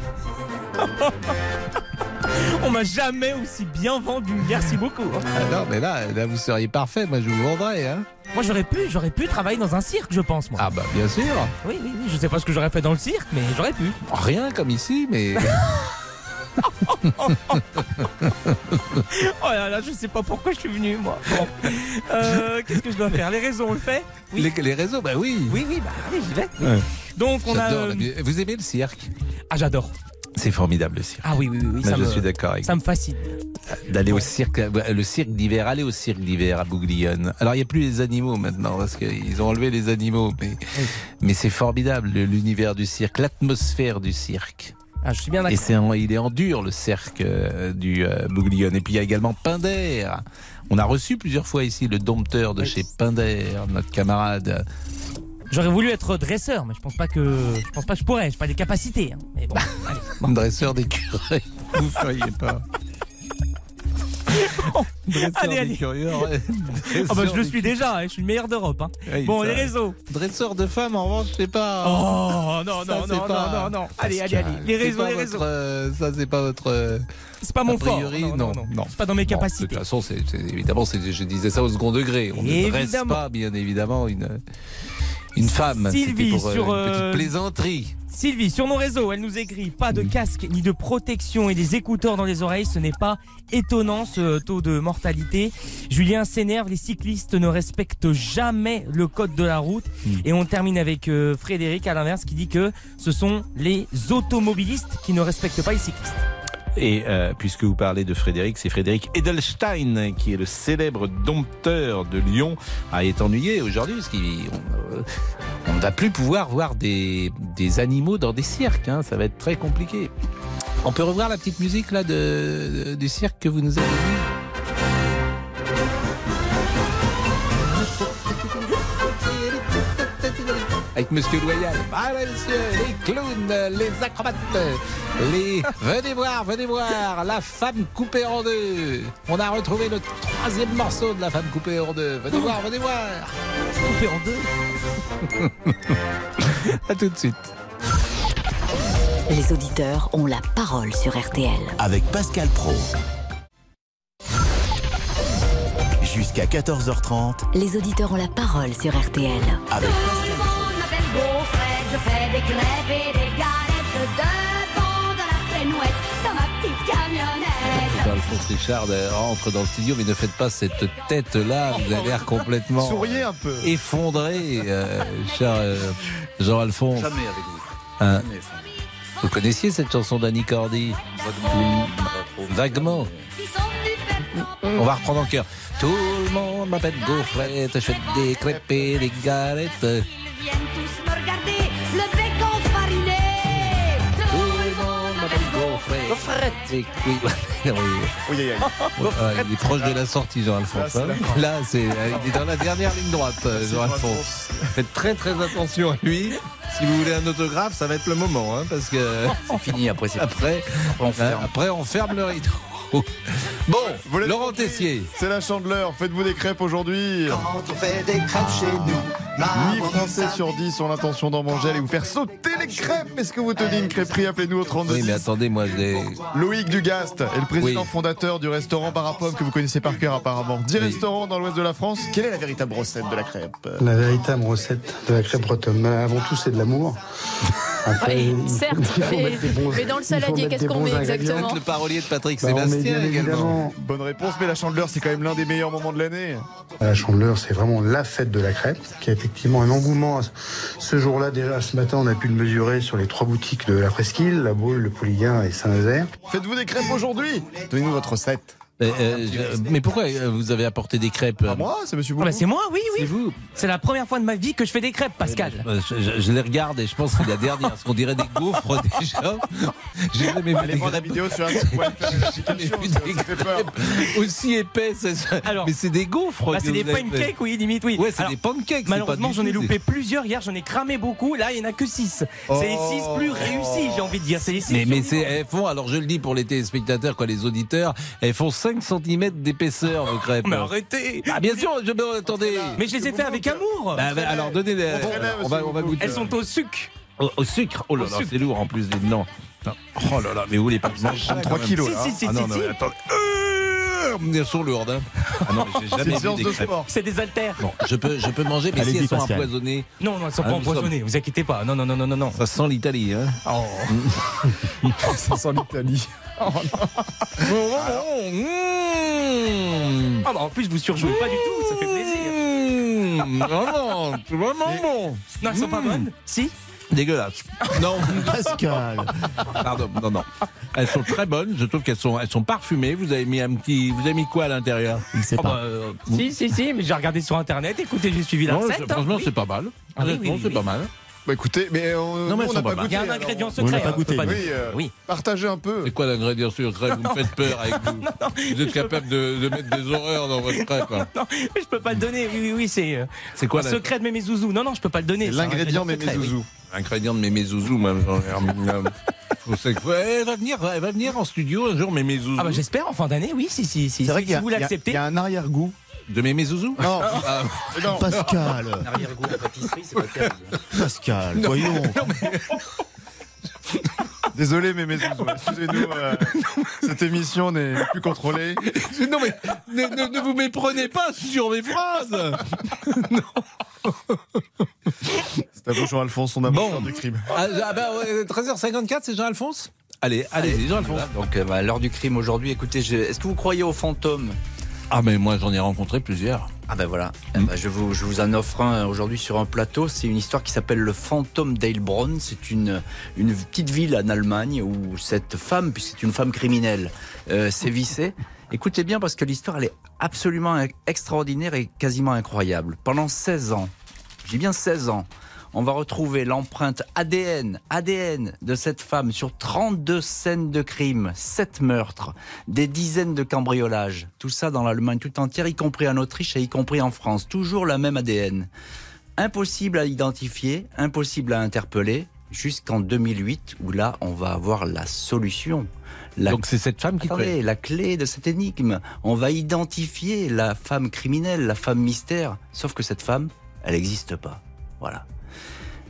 On m'a jamais aussi bien vendu, merci beaucoup. Ah non, mais là vous seriez parfait, moi je vous vendrais. Hein. Moi j'aurais pu travailler dans un cirque, je pense. Moi. Ah bah bien sûr. Oui, je sais pas ce que j'aurais fait dans le cirque, mais j'aurais pu. Rien comme ici, mais... Oh là là, je sais pas pourquoi je suis venu moi. Bon. Qu'est-ce que je dois faire? Les réseaux, on le fait? Oui. Les réseaux, bah oui. Oui, bah allez, j'y vais. Ouais. Donc on a. Vous aimez le cirque? Ah, j'adore. C'est formidable le cirque. Ah oui. Moi, je suis d'accord avec vous. Ça me fascine. D'aller au cirque, le cirque d'hiver, aller au cirque d'hiver à Bouglione. Alors, il n'y a plus les animaux maintenant, parce qu'ils ont enlevé les animaux. Mais c'est formidable, l'univers du cirque, l'atmosphère du cirque. Ah, je suis bien d'accord. Et il est en dur, le cirque du Bouglione. Et puis, il y a également Pindère. On a reçu plusieurs fois ici le dompteur de chez Pindère, notre camarade. J'aurais voulu être dresseur, mais je pense pas que je pourrais. J'ai pas les capacités. Hein. Mais bon, allez, bon. Dresseur d'écureuil. Vous ne soyez pas. Bon, allez. Je le suis déjà. Hein, je suis le meilleur d'Europe. Hein. Oui, bon, les réseaux. Dresseur de femmes, en revanche, je sais pas. Oh non, ça, non. Allez. Les réseaux. Ça, c'est pas votre. C'est pas mon fort. Non. C'est pas dans mes capacités. De toute façon, c'est évidemment, je disais ça au second degré. On ne dresse pas, bien évidemment, une femme, Sylvie, pour sur une petite plaisanterie. Sylvie, sur nos réseaux, elle nous écrit: pas de casque ni de protection et des écouteurs dans les oreilles, ce n'est pas étonnant ce taux de mortalité. Julien s'énerve, les cyclistes ne respectent jamais le code de la route. Et on termine avec Frédéric à l'inverse qui dit que ce sont les automobilistes qui ne respectent pas les cyclistes. Et puisque vous parlez de Frédéric, c'est Frédéric Edelstein qui est le célèbre dompteur de Lyon, est ennuyé aujourd'hui parce qu'on ne va plus pouvoir voir des animaux dans des cirques, hein, ça va être très compliqué. On peut revoir la petite musique là du cirque que vous nous avez dit? Avec Monsieur Loyal, voilà monsieur, les clowns, les acrobates, venez voir, la femme coupée en deux. On a retrouvé le troisième morceau de la femme coupée en deux. Venez voir. Coupée en deux. À tout de suite. Les auditeurs ont la parole sur RTL. Avec Pascal Praud. Jusqu'à 14h30. Les auditeurs ont la parole sur RTL. Avec Pascal Praud. Je fais des crêpes et des galettes devant de la pénouette dans ma petite camionnette. Jean-Alphonse Richard rentre dans le studio, mais ne faites pas cette tête-là. Vous avez l'air complètement souriez un peu. Effondré, cher Jean-Alphonse. Jamais avec vous. Hein. Jamais. Vous connaissiez cette chanson d'Annie Cordy? Vaguement. On va reprendre en chœur. Tout le monde m'appelle gaufrette, je fais des crêpes et des galettes. Ils viennent tous me regarder, le bacon fariné. Tout le monde m'appelle gaufrette. Oui. Il est proche de la sortie, Jean-Alphonse. Il est dans la dernière ligne droite, Jean-Alphonse. Faites très attention à lui. Si vous voulez un autographe, ça va être le moment, hein, parce que c'est fini après. Après, on ferme le rideau. Bon, Laurent Tessier. C'est la Chandeleur, faites-vous des crêpes aujourd'hui. Quand on fait des crêpes chez nous, 8 Français sur 10 ont l'intention d'en manger. Allez vous faire sauter les crêpes. Est-ce que vous tenez une crêperie? Appelez-nous au 32. Oui, mais attendez, moi j'ai... Loïc Dugast est le président fondateur du restaurant Bar à Pommes que vous connaissez par cœur apparemment. 10 restaurants dans l'ouest de la France. Quelle est la véritable recette de la crêpe? La véritable recette de la crêpe bretonne, avant tout, c'est de l'amour. Après, certes, mais dans le saladier, qu'est-ce qu'on met exactement? Le parolier de Patrick Sébastien également. Bonne réponse, mais la Chandeleur, c'est quand même l'un des meilleurs moments de l'année. La Chandeleur, c'est vraiment la fête de la crêpe, qui a effectivement un engouement. Ce jour-là, déjà, ce matin, on a pu le mesurer sur les 3 boutiques de la Presqu'île, la Baule, le Pouliguen et Saint-Nazaire. Faites-vous des crêpes aujourd'hui? Donnez-nous votre recette. Mais pourquoi vous avez apporté des crêpes? À moi, c'est monsieur Boulou. Ah bah c'est moi, oui. C'est vous. C'est la première fois de ma vie que je fais des crêpes, Pascal. Je les regarde et je pense que c'est la dernière. Parce qu'on dirait des gaufres déjà. J'ai jamais vu des crêpes. La vidéo sur aussi épaisse. Alors, mais c'est des gaufres. Bah c'est des pancakes, oui, limite, oui. Ouais, c'est alors, des pancakes. Malheureusement, j'en ai loupé plusieurs. Hier, j'en ai cramé beaucoup. Là, il n'y en a que 6. C'est les 6 plus réussis, j'ai envie de dire. C'est les 6. Mais elles font, alors je le dis pour les téléspectateurs, quoi, les auditeurs, elles font 5 cm d'épaisseur vos crêpes. Mais arrêtez. Ah bien sûr, je me attendez. Mais je les ai fait avec amour. Alors donnez les on va goûter. Elles sont au sucre. Au sucre. Oh là là, c'est lourd en plus des noms. Oh là là, mais vous voulez pas manger 3 kilos. Ah non, attendez. Elles sont lourdes. Hein. Ah non, mais j'ai jamais vu des crêpes. C'est des haltères. Bon, je peux manger, mais allez, si elles sont empoisonnées. Non, elles sont pas empoisonnées. Vous inquiétez pas. Non. Ça sent l'Italie, hein. Oh. Ça sent l'Italie. Oh non. Ah bah en plus vous surjouez pas du tout. Ça fait plaisir. Non, c'est vraiment bon. Non, elles sont pas bonnes. Si. Dégueulasse. Non, Pascal. Pardon, non. Elles sont très bonnes. Je trouve qu'elles sont parfumées. Vous avez mis quoi à l'intérieur? Il sait pas. Si. Mais j'ai regardé sur internet. Écoutez, j'ai suivi la recette. Franchement, c'est pas mal. C'est pas mal. Bah écoutez, mais on n'a pas goûté. Il y a un ingrédient secret. On n'a pas goûté. Oui. Partagez un peu. C'est quoi l'ingrédient secret? Vous me faites peur avec vous. Non, vous êtes capable de mettre des horreurs dans votre crêpe. Non, je peux pas le donner. Oui, c'est quoi le secret de Mémé Zouzou? Non, je peux pas le donner. L'ingrédient Mémé Zouzou. L'ingrédient de Mémé Zouzou, même. Elle va venir en studio un jour, Mémé Zouzou. Ah bah j'espère en fin d'année, oui, si. C'est vrai qu'il y a un arrière-goût. De Mémé Zouzou ? Non. Non. Pascal. L'arrière-goût de la pâtisserie, c'est pas terrible. Pascal, voyons. Mais... Désolé Mémé Zouzou, excusez-nous, cette émission n'est plus contrôlée. Non mais, ne vous méprenez pas sur mes phrases. Non. C'est à vous Jean-Alphonse, on a bon de crime. 13h54, c'est Jean-Alphonse ? Allez Jean-Alphonse. Donc l'heure du crime aujourd'hui, écoutez, est-ce que vous croyez aux fantômes ? Ah mais moi j'en ai rencontré plusieurs. Ah ben voilà, je vous en offre un aujourd'hui sur un plateau. C'est une histoire qui s'appelle le fantôme d'Heilbronn. C'est une petite ville en Allemagne où cette femme, puis c'est une femme criminelle, sévissait. Écoutez bien parce que l'histoire elle est absolument extraordinaire et quasiment incroyable. Pendant 16 ans, j'ai bien 16 ans, on va retrouver l'empreinte ADN de cette femme sur 32 scènes de crime, 7 meurtres, des dizaines de cambriolages. Tout ça dans l'Allemagne tout entière, y compris en Autriche et y compris en France. Toujours la même ADN. Impossible à identifier, impossible à interpeller, jusqu'en 2008 où là, on va avoir la solution. Donc c'est cette femme qui crée la clé de cette énigme. On va identifier la femme criminelle, la femme mystère. Sauf que cette femme, elle n'existe pas. Voilà.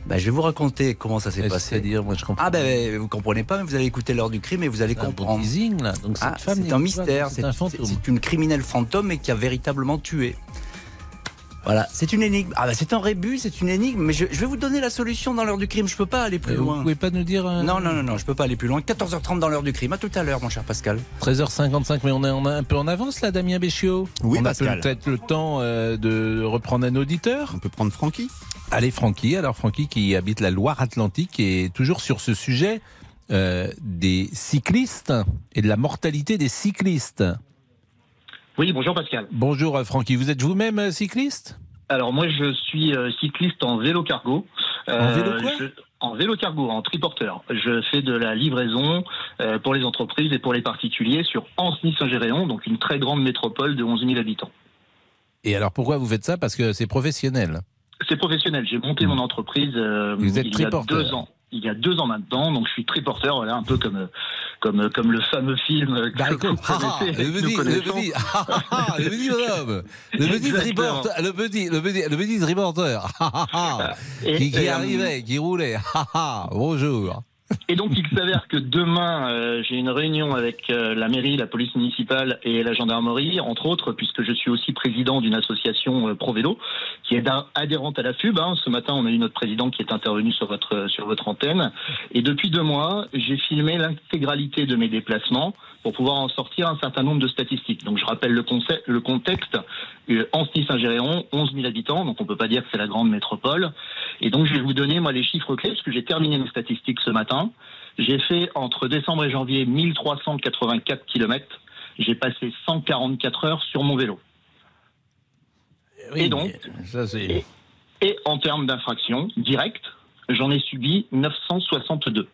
Ben, je vais vous raconter comment ça s'est passé. C'est-à-dire, moi je comprends. Ah ben vous comprenez pas, mais vous allez écouter l'heure du crime et vous allez comprendre. Un teasing, là. Donc, c'est un mystère, c'est une criminelle fantôme et qui a véritablement tué. Voilà, c'est une énigme. Ah ben c'est un rébus, c'est une énigme, mais je vais vous donner la solution dans l'heure du crime. Je peux pas aller plus loin. Vous pouvez pas nous dire. Non, je peux pas aller plus loin. 14h30 dans l'heure du crime. À tout à l'heure, mon cher Pascal. 13h55, mais on est un peu en avance là, Damien Béchiot. Oui, Pascal. On a peut-être le temps de reprendre un auditeur. On peut prendre Francky. Allez Francky, alors Francky qui habite la Loire-Atlantique et toujours sur ce sujet des cyclistes et de la mortalité des cyclistes. Oui, bonjour Pascal. Bonjour Francky, vous êtes vous-même cycliste ? Alors moi je suis cycliste en vélo cargo. En vélo quoi ? En vélo cargo, en triporteur. Je fais de la livraison pour les entreprises et pour les particuliers sur Ancy-Saint-Géréon, donc une très grande métropole de 11 000 habitants. Et alors pourquoi vous faites ça ? Parce que c'est professionnel. C'est professionnel. J'ai monté mon entreprise il y a 2 ans. Il y a 2 ans maintenant, donc je suis triporteur, voilà, un peu comme le fameux film. D'accord. Le petit triporteur qui arrivait, qui roulait. Bonjour. Et donc il s'avère que demain j'ai une réunion avec la mairie, la police municipale et la gendarmerie, entre autres, puisque je suis aussi président d'une association Pro-Vélo qui est adhérente à la FUB. Hein. Ce matin on a eu notre président qui est intervenu sur votre antenne. Et depuis 2 mois j'ai filmé l'intégralité de mes déplacements pour pouvoir en sortir un certain nombre de statistiques. Donc je rappelle le contexte. Ancy-Saint-Géréon, 11 000 habitants, donc on peut pas dire que c'est la grande métropole. Et donc je vais vous donner moi les chiffres clés parce que j'ai terminé mes statistiques ce matin. J'ai fait entre décembre et janvier 1384 km. J'ai passé 144 heures sur mon vélo. Oui, et donc, ça c'est... Et en termes d'infraction directe, j'en ai subi 962.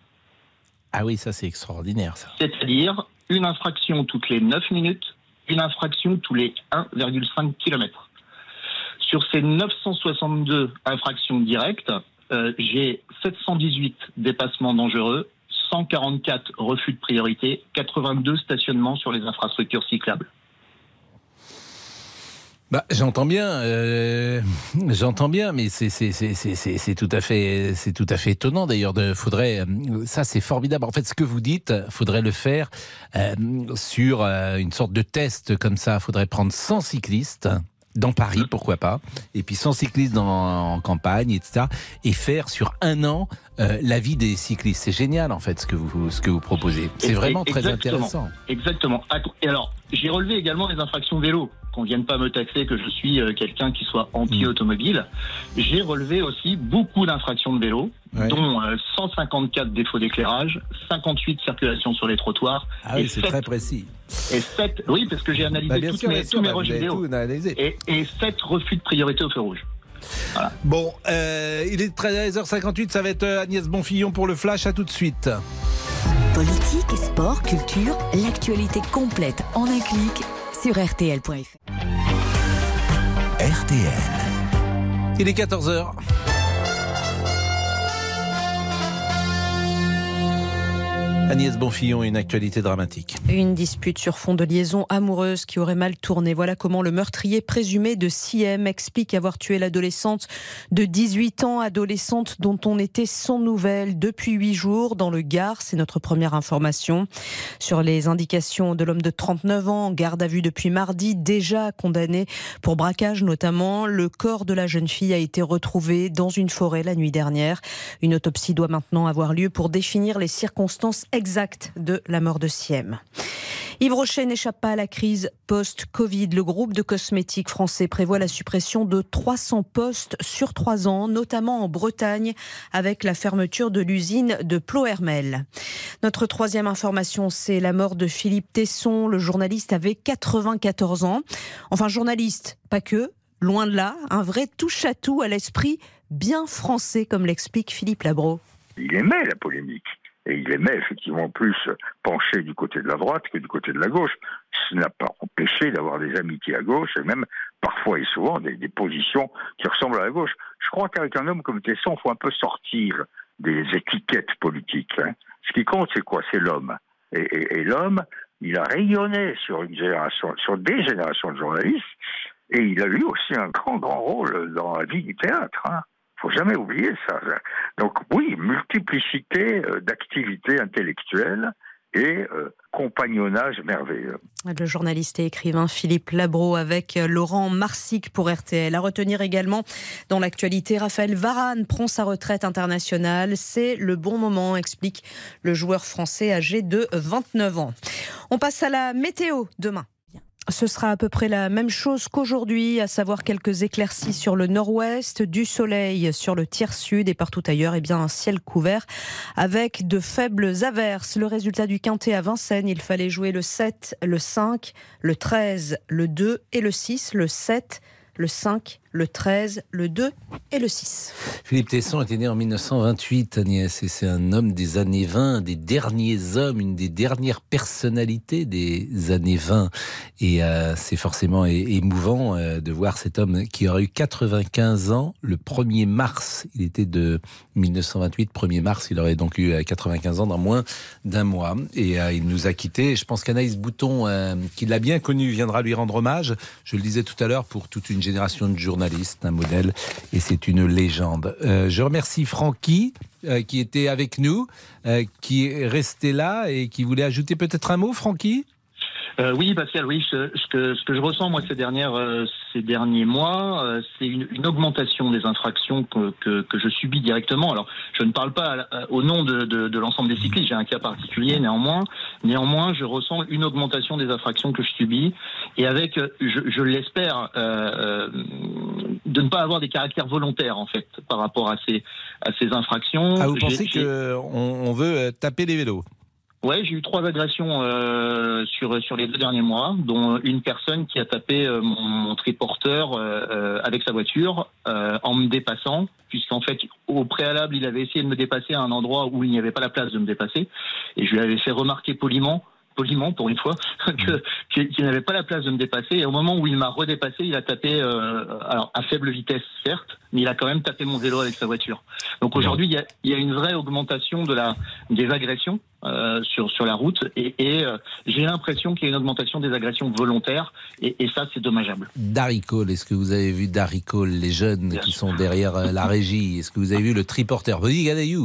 Ah oui, ça c'est extraordinaire ça. C'est-à-dire une infraction toutes les 9 minutes, une infraction tous les 1,5 km. Sur ces 962 infractions directes, j'ai 718 dépassements dangereux, 144 refus de priorité, 82 stationnements sur les infrastructures cyclables. Bah, j'entends bien, mais c'est tout à fait étonnant d'ailleurs. C'est formidable. En fait, ce que vous dites, faudrait le faire sur une sorte de test comme ça. Faudrait prendre 100 cyclistes. Dans Paris, pourquoi pas, et puis 100 cyclistes en campagne, etc. Et faire sur un an la vie des cyclistes. C'est génial, en fait, ce que vous proposez. C'est vraiment très intéressant. Exactement. Et alors, j'ai relevé également les infractions vélo. Qu'on ne vienne pas me taxer que je suis quelqu'un qui soit anti-automobile. J'ai relevé aussi beaucoup d'infractions de vélo, ouais. Dont 154 défauts d'éclairage, 58 circulations sur les trottoirs. Ah oui, c'est très précis. Et 7, oui, parce que j'ai analysé tous mes refus vélo. Et 7 refus de priorité au feu rouge. Voilà. Bon, il est 13h58, ça va être Agnès Bonfillon pour le Flash, à tout de suite. Politique, sport, culture, l'actualité complète en un clic sur RTL.fr. RTL. Il est 14h. Agnès Bonfillon, une actualité dramatique. Une dispute sur fond de liaison amoureuse qui aurait mal tourné. Voilà comment le meurtrier présumé de Sihem explique avoir tué l'adolescente de 18 ans, adolescente dont on était sans nouvelles depuis 8 jours dans le Gard. C'est notre première information. Sur les indications de l'homme de 39 ans, en garde à vue depuis mardi, déjà condamné pour braquage notamment, le corps de la jeune fille a été retrouvé dans une forêt la nuit dernière. Une autopsie doit maintenant avoir lieu pour définir les circonstances exact de la mort de Sihem. Yves Rocher n'échappe pas à la crise post-Covid. Le groupe de cosmétiques français prévoit la suppression de 300 postes sur 3 ans, notamment en Bretagne, avec la fermeture de l'usine de Ploërmel. Notre troisième information, c'est la mort de Philippe Tesson. Le journaliste avait 94 ans. Enfin, journaliste, pas que, loin de là, un vrai touche-à-tout à l'esprit bien français, comme l'explique Philippe Labro. Il aimait la polémique. Et il aimait effectivement plus pencher du côté de la droite que du côté de la gauche. Ça n'a pas empêché d'avoir des amitiés à gauche et même parfois et souvent des positions qui ressemblent à la gauche. Je crois qu'avec un homme comme Tesson, il faut un peu sortir des étiquettes politiques. Hein. Ce qui compte, c'est quoi ? C'est l'homme. Et l'homme, il a rayonné sur une génération, sur des générations de journalistes, et il a eu aussi un grand rôle dans la vie du théâtre. Hein. Il ne faut jamais oublier ça. Donc oui, multiplicité d'activités intellectuelles et compagnonnage merveilleux. Le journaliste et écrivain Philippe Labro avec Laurent Marsic pour RTL. À retenir également dans l'actualité, Raphaël Varane prend sa retraite internationale. C'est le bon moment, explique le joueur français âgé de 29 ans. On passe à la météo demain. Ce sera à peu près la même chose qu'aujourd'hui, à savoir quelques éclaircies sur le nord-ouest, du soleil sur le tiers sud et partout ailleurs, eh bien un ciel couvert avec de faibles averses. Le résultat du quintet à Vincennes, il fallait jouer le 7, le 5, le 13, le 2 et le 6, le 7, le 5, le 13, le 2 et le 6. Philippe Tesson était né en 1928, Agnès, et c'est un homme des années 20, des derniers hommes, une des dernières personnalités des années 20. Et c'est forcément émouvant de voir cet homme qui aurait eu 95 ans le 1er mars. Il était de 1928, 1er mars, il aurait donc eu 95 ans dans moins d'un mois. Et il nous a quittés. Je pense qu'Anaïs Bouton, qui l'a bien connu, viendra lui rendre hommage. Je le disais tout à l'heure, pour toute une génération de journalistes, un modèle, et c'est une légende. Je remercie Francky qui était avec nous, qui est resté là et qui voulait ajouter peut-être un mot, Francky ? Oui, Pascal, oui. Ce que je ressens, moi, ces derniers mois, c'est une augmentation des infractions que je subis directement. Alors, je ne parle pas au nom de l'ensemble des cyclistes, j'ai un cas particulier, néanmoins, je ressens une augmentation des infractions que je subis, et avec, je l'espère, de ne pas avoir des caractères volontaires, en fait, par rapport à ces infractions. Ah, vous pensez qu'on veut taper les vélos ? Ouais, j'ai eu 3 agressions sur les 2 derniers mois, dont une personne qui a tapé mon triporteur avec sa voiture en me dépassant, puisqu'en fait, au préalable, il avait essayé de me dépasser à un endroit où il n'y avait pas la place de me dépasser, et je lui avais fait remarquer poliment pour une fois, qu'il n'avait pas la place de me dépasser. Et au moment où il m'a redépassé, il a tapé, alors à faible vitesse certes, mais il a quand même tapé mon vélo avec sa voiture. Donc aujourd'hui, il y a une vraie augmentation des agressions sur la route. Et j'ai l'impression qu'il y a une augmentation des agressions volontaires. Et ça, c'est dommageable. Daricole, est-ce que vous avez vu Daricole, les jeunes qui sont derrière la régie? Est-ce que vous avez vu le triporteur? Vous dites, regardez,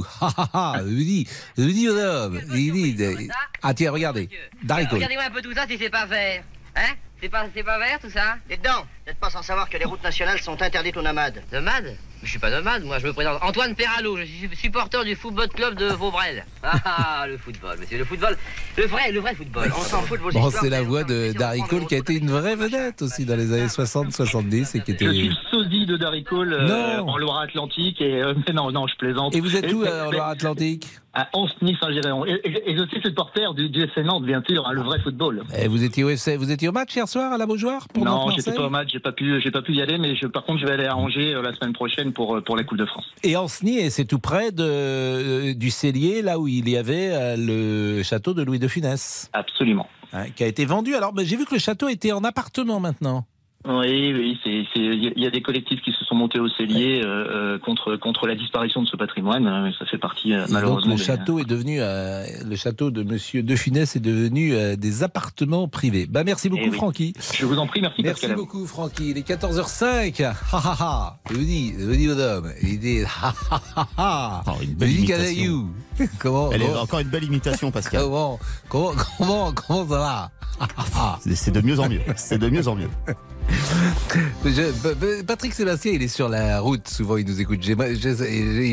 vous dites, ah tiens, regardez. Regardez-moi un peu tout ça si c'est pas vert. Hein? C'est pas vert tout ça? C'est dedans. Vous n'êtes pas sans savoir que les routes nationales sont interdites aux nomades. Nomades? Je suis pas nomade, moi je me présente. Antoine Perralot, je suis supporter du football club de Vaubrel. Ah, le football, monsieur, le football. Le vrai football. On s'en fout de vos histoires. Bon, c'est la voix de Daricole qui a été une vraie vedette aussi dans les années 60-70 et qui était... Je suis sosie de Daricole en Loire-Atlantique et... non, je plaisante. Et vous êtes où en Loire-Atlantique? À Ancy-Saint-Géréon. Et je suis supporter du FC Nantes, bien sûr, le vrai football. Et vous étiez au match hier soir à la Beaujoire? Non, j'étais pas au match, j'ai pas pu y aller, mais par contre je vais aller à Angers la semaine prochaine pour la Coupe de France. Et Ancenis, c'est tout près du cellier, là où il y avait le château de Louis de Funès. Absolument. Hein, qui a été vendu. Alors, j'ai vu que le château était en appartement maintenant. Oui, il y a des collectifs qui se sont montés au cellier contre la disparition de ce patrimoine. Ça fait partie malheureusement. Donc le château de Monsieur de Funès est devenu des appartements privés. Merci beaucoup, Francky. Je vous en prie, merci. Merci beaucoup, Francky. Il est 14h05. Ha ha ha. Je vous dis madame. Il dit ha ha ha ha. Une belle imitation. Comment? Elle est encore une belle imitation, Pascal. Comment ça va? C'est de mieux en mieux. C'est de mieux en mieux. Patrick Sébastien, il est sur la route. Souvent, il nous écoute. Il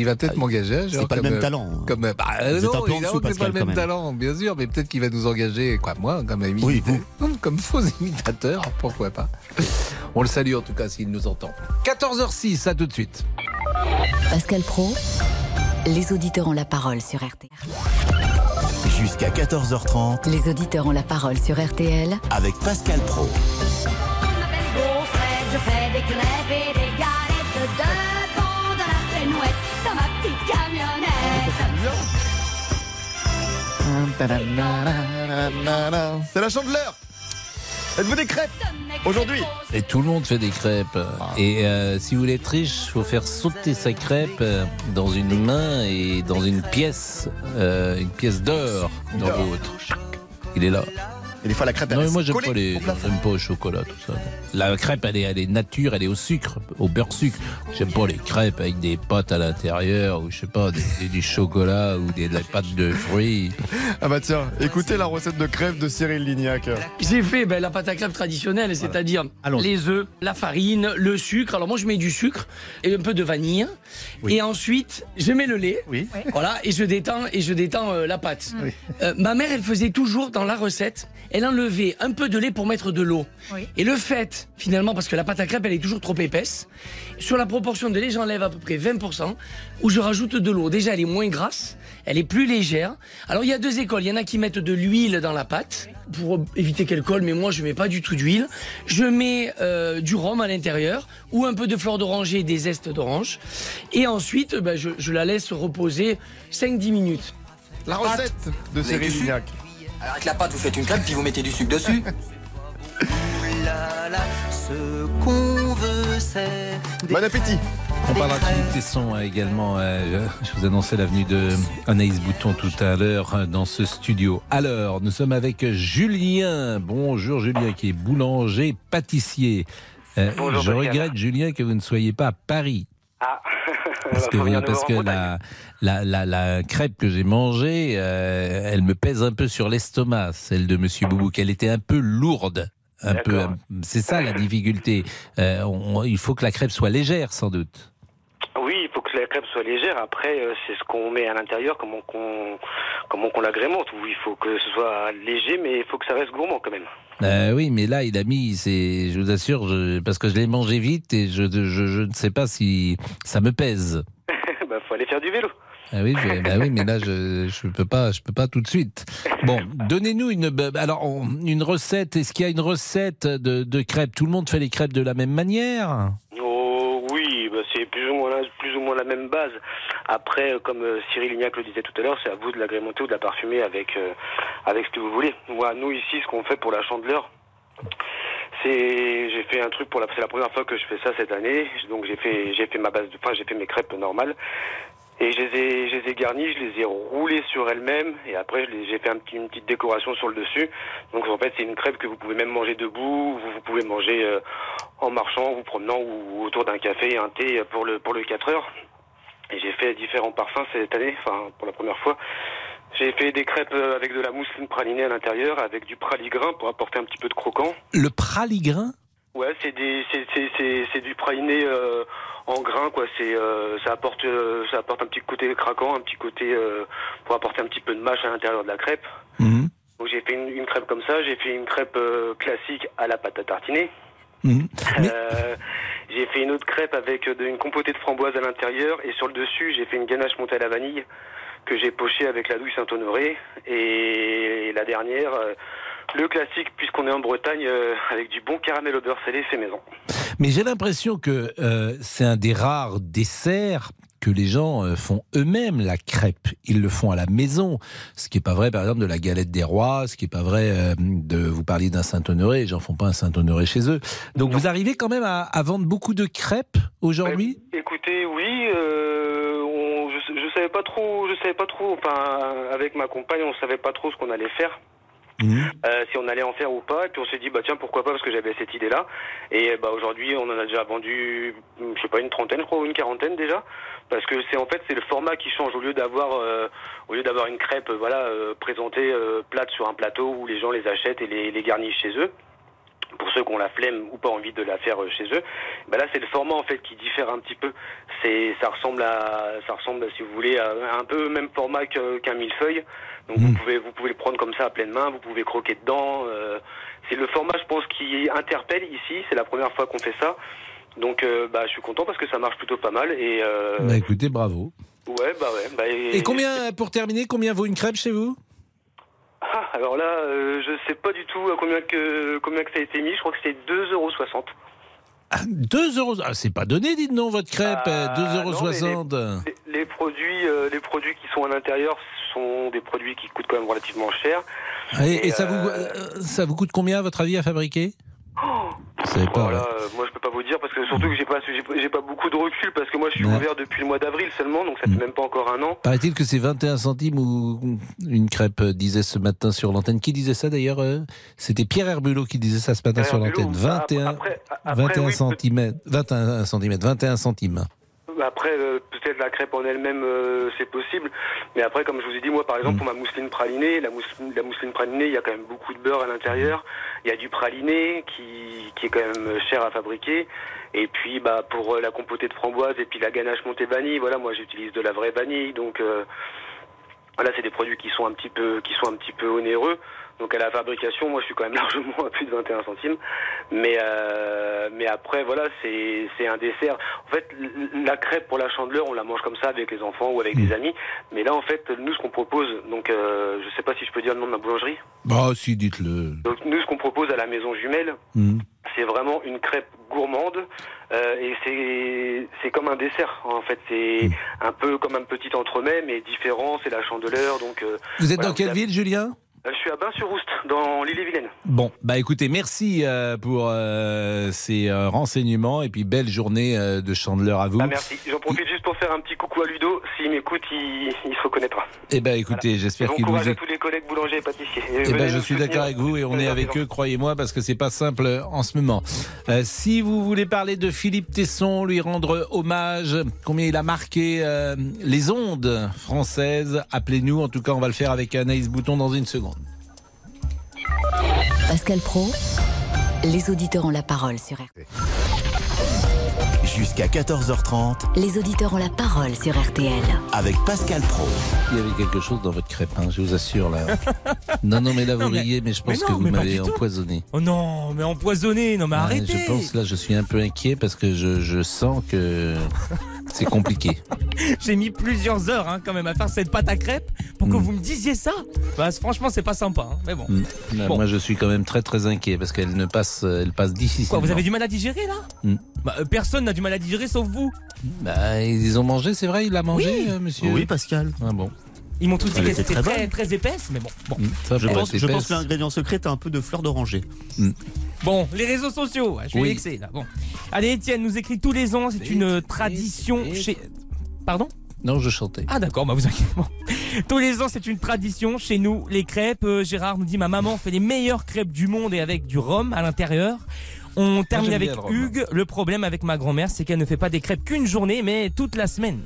va peut-être m'engager. C'est pas le même talent. Non, évidemment, c'est pas le même talent, bien sûr, mais peut-être qu'il va nous engager, moi, comme imitateur. Oui, vous. Comme faux imitateur, pourquoi pas. On le salue en tout cas s'il nous entend. 14h06, à tout de suite. Pascal Praud, les auditeurs ont la parole sur RTL. Jusqu'à 14h30, les auditeurs ont la parole sur RTL avec Pascal Praud. Je fais des crêpes et des galettes devant de la pénouette dans ma petite camionnette. C'est la chandeleur. Êtes-vous des crêpes aujourd'hui? Et tout le monde fait des crêpes. Et si vous voulez être riche, il faut faire sauter sa crêpe dans une main et dans une pièce d'or dans l'autre. Il est là. Et des fois, la crêpe, elle est collée. Non, moi, j'aime pas au chocolat, tout ça. La crêpe, elle est nature, elle est au sucre, au beurre-sucre. J'aime pas les crêpes avec des pâtes à l'intérieur, ou je sais pas, du chocolat, ou de la pâte de fruits. Ah bah tiens, écoutez la recette de crêpes de Cyril Lignac. J'ai fait la pâte à crêpes traditionnelle, c'est-à-dire les œufs, la farine, le sucre. Alors moi, je mets du sucre et un peu de vanille. Oui. Et ensuite, je mets le lait. Oui. Voilà, et je détends la pâte. Oui. Ma mère, elle faisait toujours dans la recette... Elle enlevait un peu de lait pour mettre de l'eau. Oui. Et le fait, finalement, parce que la pâte à crêpes, elle est toujours trop épaisse, sur la proportion de lait, j'enlève à peu près 20%, où je rajoute de l'eau. Déjà, elle est moins grasse, elle est plus légère. Alors, il y a 2 écoles. Il y en a qui mettent de l'huile dans la pâte, pour éviter qu'elle colle, mais moi, je ne mets pas du tout d'huile. Je mets du rhum à l'intérieur, ou un peu de fleur d'oranger et des zestes d'orange. Et ensuite, je la laisse reposer 5-10 minutes. La recette de Cyril Lignac. Alors avec la pâte, vous faites une crêpe, puis vous mettez du sucre dessus. Bon appétit. On parlera de Philippe Tesson également. Je vous annonçais l'avenue de Anaïs Bouton tout à l'heure dans ce studio. Alors, nous sommes avec Julien. Bonjour Julien, qui est boulanger, pâtissier. Bonjour, je regrette Julien que vous ne soyez pas à Paris. Ah. Parce que la crêpe que j'ai mangée, elle me pèse un peu sur l'estomac, celle de Monsieur Boubouk. Elle était un peu lourde. C'est ça la difficulté. Il faut que la crêpe soit légère, sans doute. Oui, il faut que la crêpe soit légère. Après, c'est ce qu'on met à l'intérieur, comment qu'on l'agrémente. Oui, il faut que ce soit léger, mais il faut que ça reste gourmand quand même. Oui, mais là, il a mis, je vous assure, parce que je l'ai mangé vite et je ne sais pas si ça me pèse. Faut aller faire du vélo. Ah oui, oui, mais là, je peux pas tout de suite. Bon, donnez-nous une recette. Est-ce qu'il y a une recette de crêpes? Tout le monde fait les crêpes de la même manière? Oh oui, bah c'est plus ou moins la même base. Après, comme Cyril Lignac le disait tout à l'heure, c'est à vous de l'agrémenter ou de la parfumer avec ce que vous voulez. Moi, nous ici, ce qu'on fait pour la chandeleur, j'ai fait un truc c'est la première fois que je fais ça cette année. Donc j'ai fait mes crêpes normales. Et je les ai garnis, je les ai roulés sur elles-mêmes, et après j'ai fait une petite décoration sur le dessus. Donc en fait c'est une crêpe que vous pouvez même manger debout, vous pouvez manger en marchant, vous promenant, ou autour d'un café, un thé pour le 4 heures. Et j'ai fait différents parfums cette année, enfin pour la première fois. J'ai fait des crêpes avec de la mousseline pralinée à l'intérieur, avec du praligrin pour apporter un petit peu de croquant. Le praligrin ? Ouais, c'est du praliné en grain, quoi. Ça apporte un petit côté craquant, un petit côté pour apporter un petit peu de mâche à l'intérieur de la crêpe. Mmh. Donc j'ai fait une crêpe comme ça. J'ai fait une crêpe classique à la pâte à tartiner. Mmh. J'ai fait une autre crêpe avec une compotée de framboises à l'intérieur, et sur le dessus j'ai fait une ganache montée à la vanille que j'ai pochée avec la douille Saint-Honoré. Et la dernière, le classique, puisqu'on est en Bretagne, avec du bon caramel au beurre salé, c'est maison. Mais j'ai l'impression que c'est un des rares desserts que les gens font eux-mêmes, la crêpe. Ils le font à la maison. Ce qui n'est pas vrai, par exemple, de la galette des rois, ce qui n'est pas vrai vous parliez d'un Saint-Honoré, les gens ne font pas un Saint-Honoré chez eux. Donc non. Vous arrivez quand même à vendre beaucoup de crêpes aujourd'hui ? Écoutez, oui, je savais pas trop, enfin, avec ma compagne, on ne savait pas trop ce qu'on allait faire. Mmh. Si on allait en faire ou pas, et puis on s'est dit tiens, pourquoi pas, parce que j'avais cette idée là, et aujourd'hui on en a déjà vendu une trentaine, je crois, ou une quarantaine déjà, parce que c'est le format qui change. Au lieu d'avoir une crêpe présentée plate sur un plateau où les gens les achètent et les garnissent chez eux, pour ceux qui ont la flemme ou pas envie de la faire chez eux, là c'est le format en fait qui diffère un petit peu. Ça ressemble, si vous voulez, à un peu le même format qu'un millefeuille. Donc vous pouvez le prendre comme ça à pleine main, vous pouvez croquer dedans. C'est le format, je pense, qui interpelle ici. C'est la première fois qu'on fait ça. Donc je suis content parce que ça marche plutôt pas mal. Et écoutez, bravo. Et combien, pour terminer, combien vaut une crêpe chez vous ? Ah, alors là, je sais pas du tout à combien que ça a été mis. Je crois que c'est 2,60 €. 2 €, ah, c'est pas donné, dites non, votre crêpe, 2,60 €. Les produits qui sont à l'intérieur sont des produits qui coûtent quand même relativement cher. Et ça vous coûte combien, à votre avis, à fabriquer ? Moi je peux pas vous dire, parce que surtout que j'ai pas beaucoup de recul, parce que moi je suis ouvert depuis le mois d'avril seulement, donc ça fait même pas encore un an. Paraît-il que c'est 21 centimes ou une crêpe, disait ce matin sur l'antenne. Qui disait ça d'ailleurs? C'était Pierre Herbulot qui disait ça ce matin sur l'antenne. 21 centimes. Après, peut-être la crêpe en elle-même, c'est possible. Mais après, comme je vous ai dit, moi, par exemple, pour ma mousseline pralinée, la mousseline pralinée, il y a quand même beaucoup de beurre à l'intérieur. Il y a du praliné qui est quand même cher à fabriquer. Et puis, pour la compotée de framboise et puis la ganache montée vanille, moi, j'utilise de la vraie vanille. Donc, c'est des produits qui sont un petit peu onéreux. Donc à la fabrication, moi je suis quand même largement à plus de 21 centimes. Mais après, c'est un dessert. En fait, la crêpe pour la chandeleur, on la mange comme ça avec les enfants ou avec des amis. Mais là, en fait, nous, ce qu'on propose, donc je sais pas si je peux dire le nom de ma boulangerie. Bah si, dites-le. Donc nous, ce qu'on propose à la Maison Jumelle, c'est vraiment une crêpe gourmande. Et c'est comme un dessert, en fait. C'est un peu comme un petit entremets, mais différent, c'est la chandeleur. Donc, vous êtes dans quelle ville, Julien ? Je suis à Bain-sur-Oust, dans l'Ille-et-Vilaine. Bon, écoutez, merci pour ces renseignements, et puis belle journée de chandeleur à vous. Merci. J'en profite juste pour faire un petit coucou à Ludo. S'il m'écoute, il se reconnaîtra. Écoutez, j'espère qu'il nous écoute. Bon courage à tous les collègues boulangers et pâtissiers. Je suis d'accord avec vous, et on est avec eux, croyez-moi, parce que c'est pas simple en ce moment. Si vous voulez parler de Philippe Tesson, lui rendre hommage, combien il a marqué les ondes françaises, appelez-nous. En tout cas, on va le faire avec Anaïs Bouton dans une seconde. Pascal Praud, les auditeurs ont la parole sur RTL. Jusqu'à 14h30, les auditeurs ont la parole sur RTL. Avec Pascal Praud. Il y avait quelque chose dans votre crêpe, je vous assure. Là. Non, mais là, vous riez, mais je pense que vous m'avez empoisonné. Oh non, mais empoisonné, non, mais arrêtez. Je pense, là, je suis un peu inquiet, parce que je sens que... C'est compliqué. J'ai mis plusieurs heures quand même à faire cette pâte à crêpes pour que vous me disiez ça. Bah, franchement, c'est pas sympa. Mais bon. Bon. Moi, je suis quand même très très inquiet parce qu'elle passe difficilement. Quoi, vous avez du mal à digérer là? Bah, personne n'a du mal à digérer sauf vous. Bah, ils ont mangé, c'est vrai, il a mangé, monsieur. Oui, Pascal. Ah bon. Ils m'ont tous dit qu'elle était très épaisse, mais bon. Ça, je pense que l'ingrédient secret est un peu de fleur d'oranger. Bon, les réseaux sociaux, je suis vexé là. Bon. Allez, Étienne nous écrit tous les ans, c'est une tradition chez... Pardon ? Non, je chantais. Ah d'accord, bah vous inquiétez pas. Tous les ans, c'est une tradition chez nous, les crêpes. Gérard nous dit, ma maman fait les meilleures crêpes du monde et avec du rhum à l'intérieur. On termine avec Hugues, le problème avec ma grand-mère, c'est qu'elle ne fait pas des crêpes qu'une journée, mais toute la semaine.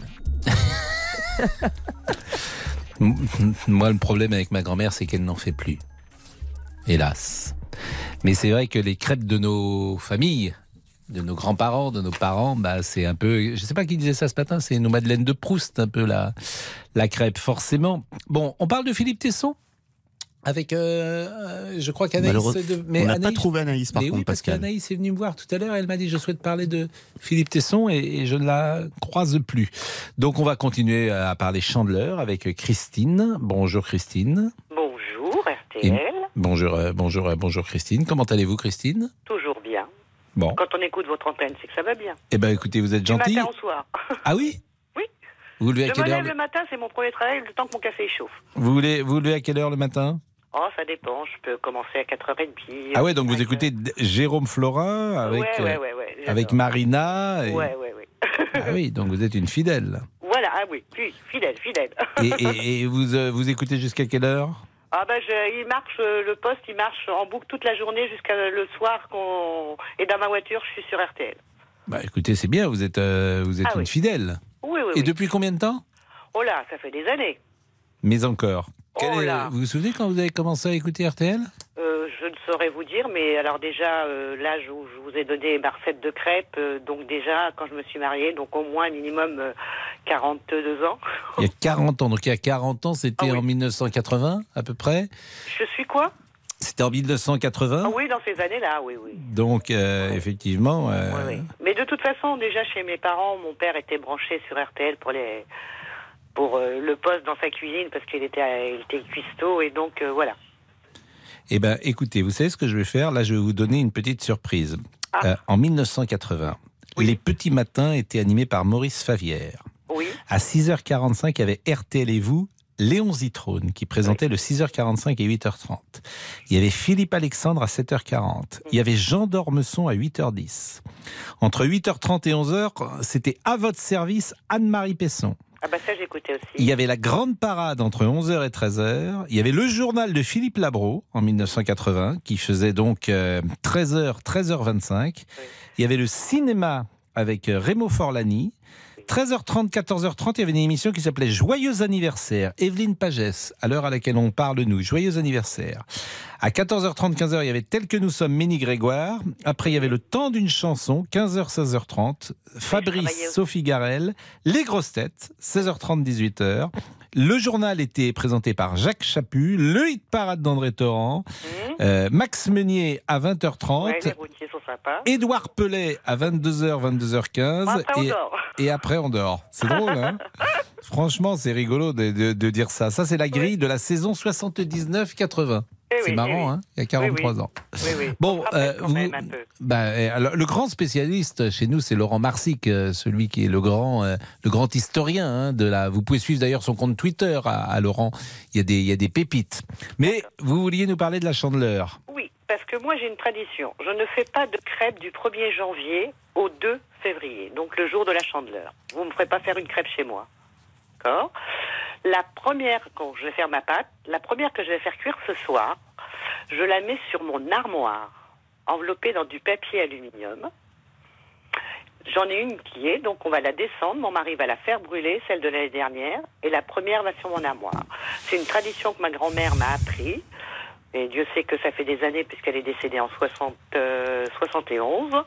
Moi, le problème avec ma grand-mère, c'est qu'elle n'en fait plus. Hélas. Mais c'est vrai que les crêpes de nos familles, de nos grands-parents, de nos parents, bah, c'est un peu... Je ne sais pas qui disait ça ce matin, c'est nos madeleines de Proust, un peu la crêpe, forcément. Bon, on parle de Philippe Tesson avec, je crois qu'Anaïs... Mais on n'a pas trouvé Anaïs, par contre, oui, parce qu'Anaïs est venue me voir tout à l'heure, elle m'a dit, je souhaite parler de Philippe Tesson, et je ne la croise plus. Donc, on va continuer à parler chandeleur avec Christine. Bonjour, Christine. Bonjour, RTL. Bonjour, Christine. Comment allez-vous, Christine? Toujours bien. Bon. Quand on écoute votre antenne, c'est que ça va bien. Eh bien, écoutez, vous êtes gentil. Du matin au soir. Ah oui? Oui. Vous levez à quelle heure? Je me lève le matin, c'est mon premier travail, le temps que mon café chauffe. Vous levez à quelle heure le matin? Oh, ça dépend, je peux commencer à 4h30. Ah ouais, donc vous écoutez Jérôme Florin avec Marina. Et... Ouais. Ah oui, donc vous êtes une fidèle. Voilà, ah oui, fidèle. Et vous écoutez jusqu'à quelle heure? Ah ben, le poste, il marche en boucle toute la journée jusqu'à le soir. Et dans ma voiture, je suis sur RTL. Bah écoutez, c'est bien, vous êtes une fidèle. Oui. Et depuis combien de temps? Oh là, ça fait des années. Mais encore. Vous vous souvenez quand vous avez commencé à écouter RTL? Je ne saurais vous dire, mais alors déjà, l'âge où je vous ai donné ma recette de crêpes, donc déjà, quand je me suis mariée, donc au moins minimum 42 ans. Il y a 40 ans, donc il y a 40 ans, c'était en 1980 à peu près. Je suis quoi? C'était en 1980. Ah oui, dans ces années-là, oui. Donc, effectivement... Oui. Mais de toute façon, déjà chez mes parents, mon père était branché sur RTL pour le poste dans sa cuisine, parce qu'il était cuistot, et donc voilà. Eh bien, écoutez, vous savez ce que je vais faire? Là, je vais vous donner une petite surprise. En 1980, les petits matins étaient animés par Maurice Favière. Oui. À 6h45, il y avait RTL et vous, Léon Zitrone, qui présentait le 6h45 et 8h30. Il y avait Philippe Alexandre à 7h40. Il y avait Jean d'Ormesson à 8h10. Entre 8h30 et 11h, c'était à votre service Anne-Marie Pesson. Ah bah ça, j'écoutais aussi. Il y avait la grande parade entre 11h et 13h. Il y avait le journal de Philippe Labro en 1980 qui faisait donc 13h, 13h25. Oui. Il y avait le cinéma avec Remo Forlani. 13h30, 14h30, il y avait une émission qui s'appelait Joyeux anniversaire. Evelyne Pagès, à l'heure à laquelle on parle, nous. Joyeux anniversaire. À 14h30, 15h, il y avait Tel que nous sommes, Ménie Grégoire. Après, il y avait Le temps d'une chanson, 15h, 16h30. Fabrice, Sophie Garel. Les grosses têtes, 16h30, 18h. Le journal était présenté par Jacques Chaput. Le hit parade d'André Torrent. Max Meunier à 20h30. Ouais, les routiers sont sympas. Édouard Pellet à 22h, 22h15. Et après, on dort. C'est drôle, hein? Franchement, c'est rigolo de dire ça. Ça, c'est la grille de la saison 79-80. C'est marrant, hein? Il y a 43 ans. Bon, le grand spécialiste chez nous, c'est Laurent Marsic, celui qui est le grand historien. Vous pouvez suivre d'ailleurs son compte Twitter à Laurent. Il y a des pépites. Mais vous vouliez nous parler de la chandeleur. Oui, parce que moi, j'ai une tradition. Je ne fais pas de crêpes du 1er janvier au 2 février, donc le jour de la chandeleur. Vous ne me ferez pas faire une crêpe chez moi. D'accord ? La première, quand je vais faire ma pâte, la première que je vais faire cuire ce soir, je la mets sur mon armoire, enveloppée dans du papier aluminium. J'en ai une qui est, donc on va la descendre, mon mari va la faire brûler, celle de l'année dernière, et la première va sur mon armoire. C'est une tradition que ma grand-mère m'a appris, et Dieu sait que ça fait des années, puisqu'elle est décédée en 71,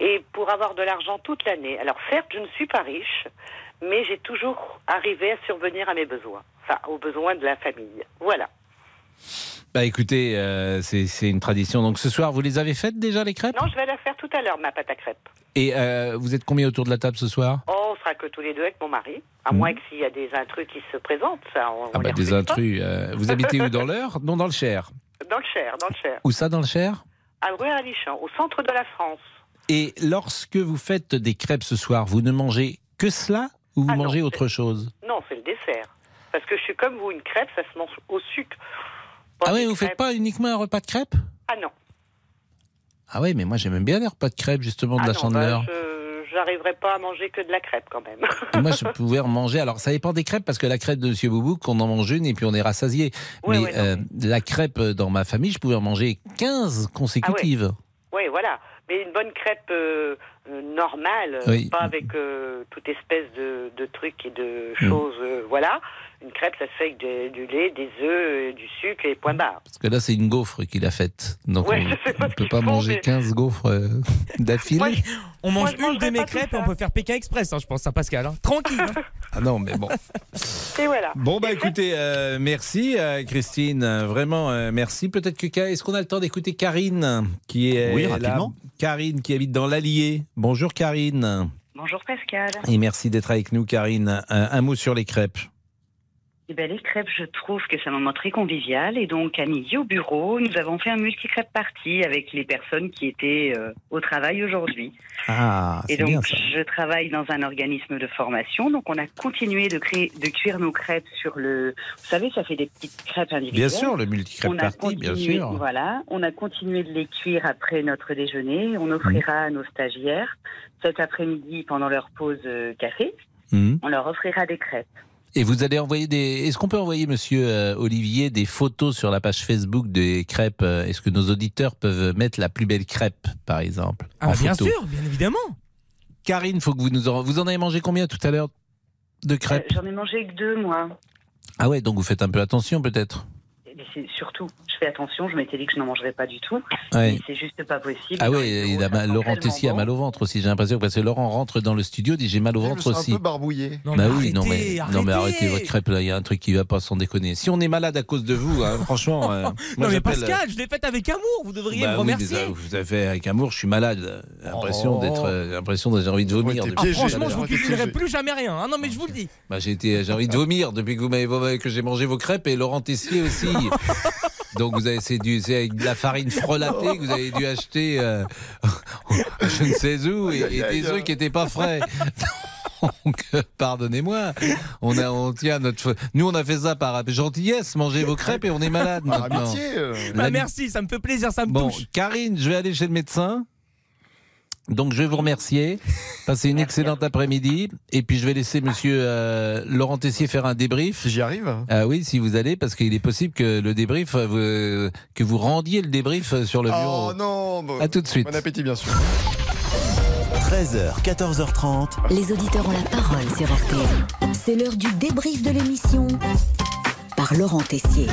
et pour avoir de l'argent toute l'année. Alors certes, je ne suis pas riche, mais j'ai toujours arrivé à survenir à mes besoins, enfin aux besoins de la famille. Voilà. Bah écoutez, c'est une tradition. Donc ce soir, vous les avez faites déjà les crêpes? Non, je vais la faire tout à l'heure, ma pâte à crêpes. Et vous êtes combien autour de la table ce soir? Oh, on sera sera que tous les deux avec mon mari. À moins que s'il y a des intrus qui se présentent. Ça, on les des intrus. Vous habitez où, dans l'Eure? Non, dans le Cher. Dans le Cher, dans le Cher. Où ça, dans le Cher? À Rueil-Allichamps, au centre de la France. Et lorsque vous faites des crêpes ce soir, vous ne mangez que cela ou vous mangez autre chose? Non, c'est le dessert. Parce que je suis comme vous, une crêpe, ça se mange au sucre. Ah oui, vous ne faites pas uniquement un repas de crêpes? Ah non. Ah oui, mais moi j'aime bien les repas de crêpes, justement, de la Chandeleur. J'arriverai pas à manger que de la crêpe quand même. Moi je pouvais en manger, alors ça dépend des crêpes, parce que la crêpe de Monsieur Boubouk, on en mange une et puis on est rassasié. Ouais, mais ouais, la crêpe dans ma famille, je pouvais en manger 15 consécutives. Ah oui, ouais, voilà. Mais une bonne crêpe normale, oui. Pas avec toute espèce de trucs et de choses, voilà. Une crêpe, ça se fait avec du lait, des œufs, du sucre et point barre. Parce que là, c'est une gaufre qu'il a faite. Donc ouais, on ne peut pas manger 15 gaufres d'affilée. Moi, on mange une de mes crêpes et on peut faire Pékin Express, hein, je pense, à Pascal. Hein. Tranquille. Hein. Ah non, mais bon. Et voilà. Bon, bah écoutez, merci Christine. Vraiment, merci. Peut-être que... Est-ce qu'on a le temps d'écouter Karine qui est rapidement. Là. Karine qui habite dans l'Allier. Bonjour Karine. Bonjour Pascal. Et merci d'être avec nous Karine. Un mot sur les crêpes. Eh bien, les crêpes, je trouve que c'est un moment très convivial. Et donc, à midi au bureau, nous avons fait un multi-crêpes party avec les personnes qui étaient au travail aujourd'hui. Ah, c'est bien ça. Et donc, je travaille dans un organisme de formation. Donc, on a continué de cuire nos crêpes sur le... Vous savez, ça fait des petites crêpes individuelles. Bien sûr, le multi-crêpes party, bien sûr. Voilà, on a continué de les cuire après notre déjeuner. On offrira à nos stagiaires, cet après-midi, pendant leur pause café, on leur offrira des crêpes. Et vous allez envoyer des... Est-ce qu'on peut envoyer, monsieur Olivier, des photos sur la page Facebook des crêpes? Est-ce que nos auditeurs peuvent mettre la plus belle crêpe, par exemple? Ah, bien sûr, bien évidemment. Karine, faut que vous nous en... Vous en avez mangé combien tout à l'heure de crêpes? J'en ai mangé que 2, moi. Ah ouais, donc vous faites un peu attention, peut-être? Mais c'est surtout, je fais attention, je m'étais dit que je n'en mangerais pas du tout, mais c'est juste pas possible. Ah oui, Laurent Tessier a mal au ventre aussi, j'ai l'impression, parce que Laurent rentre dans le studio, dit j'ai mal au ventre aussi. Je me sens un peu barbouillé. Non, bah oui, non mais arrêtez votre crêpe, là, il y a un truc qui va pas, sans déconner. Si on est malade à cause de vous, hein, franchement... moi, non mais Pascal, je l'ai faite avec amour, vous devriez me remercier. Oui, vous avez fait avec amour, je suis malade, j'ai l'impression d'être... J'ai envie de vomir. Franchement, je vous cuisinerai plus jamais rien, non mais je vous le dis. J'ai envie de vomir depuis que j'ai mangé vos crêpes, et Laurent Tessier aussi. Donc vous avez c'est avec de la farine frelatée que vous avez dû acheter je ne sais où et des œufs qui n'étaient pas frais. Donc pardonnez-moi, on tient notre... Nous on a fait ça par gentillesse, mangez vos crêpes et on est malade maintenant. Bah, merci, ça me fait plaisir, ça me touche. Karine, je vais aller chez le médecin. Donc je vais vous remercier, passez une excellente après-midi et puis je vais laisser monsieur Laurent Tessier faire un débrief. J'y arrive. Ah oui, si vous allez, parce qu'il est possible que le débrief, que vous rendiez le débrief sur le bureau. Oh non, bon, à tout de suite. Bon appétit bien sûr. 13h, 14h30. Les auditeurs ont la parole sur RTL. C'est l'heure du débrief de l'émission par Laurent Tessier.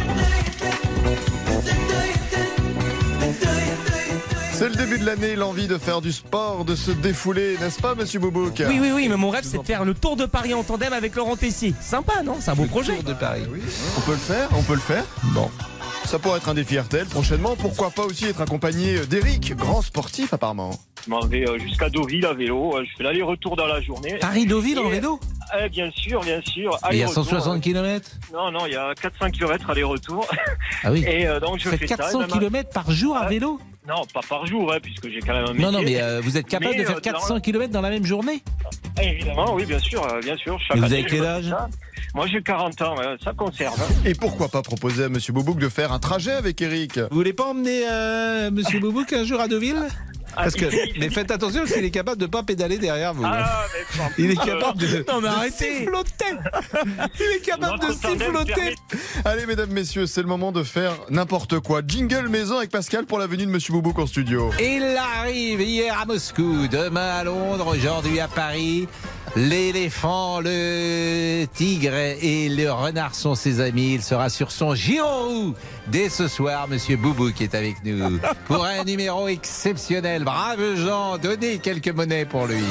C'est le début de l'année, l'envie de faire du sport, de se défouler, n'est-ce pas, monsieur Boubouk? Oui, mais mon rêve, c'est de faire le Tour de Paris en tandem avec Laurent Tessier. Sympa, non? C'est un beau projet. Le Tour de Paris, oui. On peut le faire, on peut le faire. Bon. Ça pourrait être un défi RTL prochainement. Pourquoi pas aussi être accompagné d'Eric, grand sportif apparemment. Je m'en vais jusqu'à Deauville à vélo. Je fais l'aller-retour dans la journée. Paris-Deauville en vélo? Bien sûr, bien sûr. Il y a 160 km? Non, il y a 400 km aller-retour. Ah oui. Et donc je fais 400 ça, km par jour à vélo? Non, pas par jour, puisque j'ai quand même un métier. Non, mais vous êtes capable de faire 400 km dans la même journée? Évidemment, oui, bien sûr. Bien sûr. Chaque année, vous avez quel âge? Moi, j'ai 40 ans, ça conserve. Et pourquoi pas proposer à M. Boubouk de faire un trajet avec Eric? Vous voulez pas emmener M. Boubouk un jour à Deauville? Mais faites attention, parce qu'il est capable de ne pas pédaler derrière vous. Ah, il est capable de... Non, mais arrêtez. Siffloter. Il est capable de siffloter. Allez, mesdames, messieurs, c'est le moment de faire n'importe quoi. Jingle maison avec Pascal pour la venue de M. Boubouk en studio. Il arrive hier à Moscou, demain à Londres, aujourd'hui à Paris. L'éléphant, le tigre et le renard sont ses amis. Il sera sur son gyro-roue dès ce soir. Monsieur Boubouk est avec nous pour un numéro exceptionnel. Brave Jean, donnez quelques monnaies pour lui.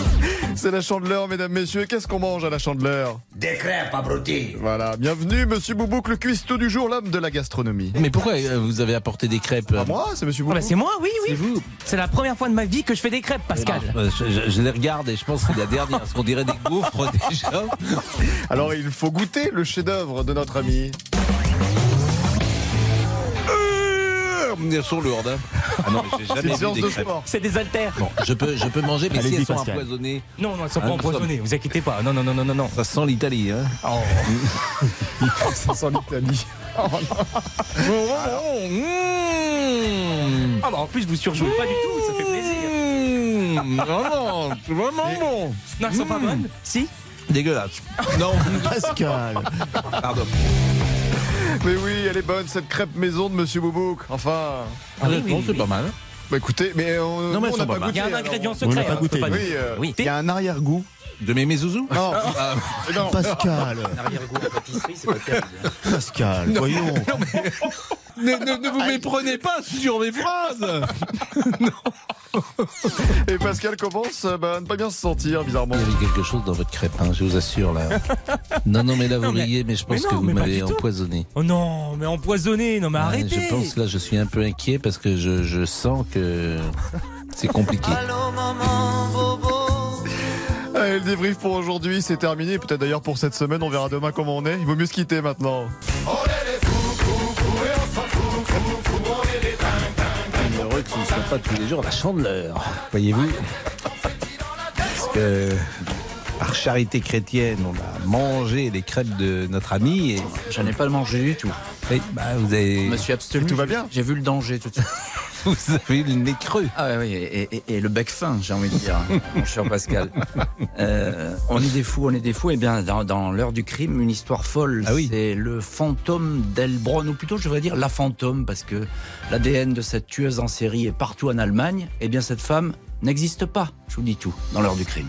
C'est la Chandeleur, mesdames, messieurs. Qu'est-ce qu'on mange à la Chandeleur? Des crêpes, abruti. Voilà, bienvenue, monsieur Boubouk, le cuistot du jour, l'homme de la gastronomie. Mais pourquoi vous avez apporté des crêpes? À moi, c'est monsieur Boubouk. C'est moi, oui. C'est vous. C'est la première fois de ma vie que je fais des crêpes, Pascal. Je les regarde et je pense que c'est la dernière. Parce qu'on dirait des gouffre déjà. Alors il faut goûter le chef-d'œuvre de notre ami. Elles sont lourdes. Ah non, mais j'ai jamais vu des crêpes. C'est des haltères. Bon, je peux manger, mais si elles sont empoisonnées. Non, non, elles sont pas empoisonnées. Vous inquiétez pas. Non, non, non, non, non. Ça sent l'Italie, hein. Oh. Ça sent l'Italie. Oh, non. Ah bah en plus vous surjouez pas du tout. Ça fait plaisir. Non, non, c'est vraiment bon. Non, elles sont pas bonnes. Si. Dégueulasse. Non, Pascal. Pardon. Mais oui, elle est bonne cette crêpe maison de Monsieur Boubouk. Enfin, c'est pas mal. Bah écoutez, mais on n'a pas goûté. Il y a un ingrédient secret. Il y a un arrière-goût. De mes zouzous? Non. Non. Pascal. Un arrière-goût de pâtisserie, c'est pas terrible. Pascal, non, voyons. Non, mais, ne vous méprenez pas sur mes phrases. Non. Et Pascal commence à ne pas bien se sentir, bizarrement. Il y a quelque chose dans votre crêpe, hein, je vous assure. Là. Non, non, mais là, vous riez, mais je pense que vous m'avez empoisonné. Oh non, mais empoisonné, non, mais arrêtez. Je pense, là, je suis un peu inquiet parce que je sens que c'est compliqué. Allô, maman, bobo. Allez, le débrief pour aujourd'hui, c'est terminé. Peut-être d'ailleurs pour cette semaine, on verra demain comment on est. Il vaut mieux se quitter maintenant. On est les fous, fous, fous, et on s'en fout, fous, fous, on est les dingues, dingues. Heureux que ce ne soit pas tous les jours la chandeleur, voyez-vous. Parce que par charité chrétienne, on a mangé les crêpes de notre ami et... J'en ai pas mangé du tout. Et, vous avez... Je me suis abstenu. Tout va bien. J'ai vu le danger tout de suite. Vous avez eu le nez creux. Ah oui, et le bec fin, j'ai envie de dire, mon cher Pascal. On est des fous, on est des fous. Et bien, dans l'heure du crime, une histoire folle. Ah oui. C'est le fantôme d'Hellbronn, ou plutôt, je devrais dire la fantôme, parce que l'ADN de cette tueuse en série est partout en Allemagne. Et bien, cette femme n'existe pas. Je vous dis tout, dans l'heure du crime.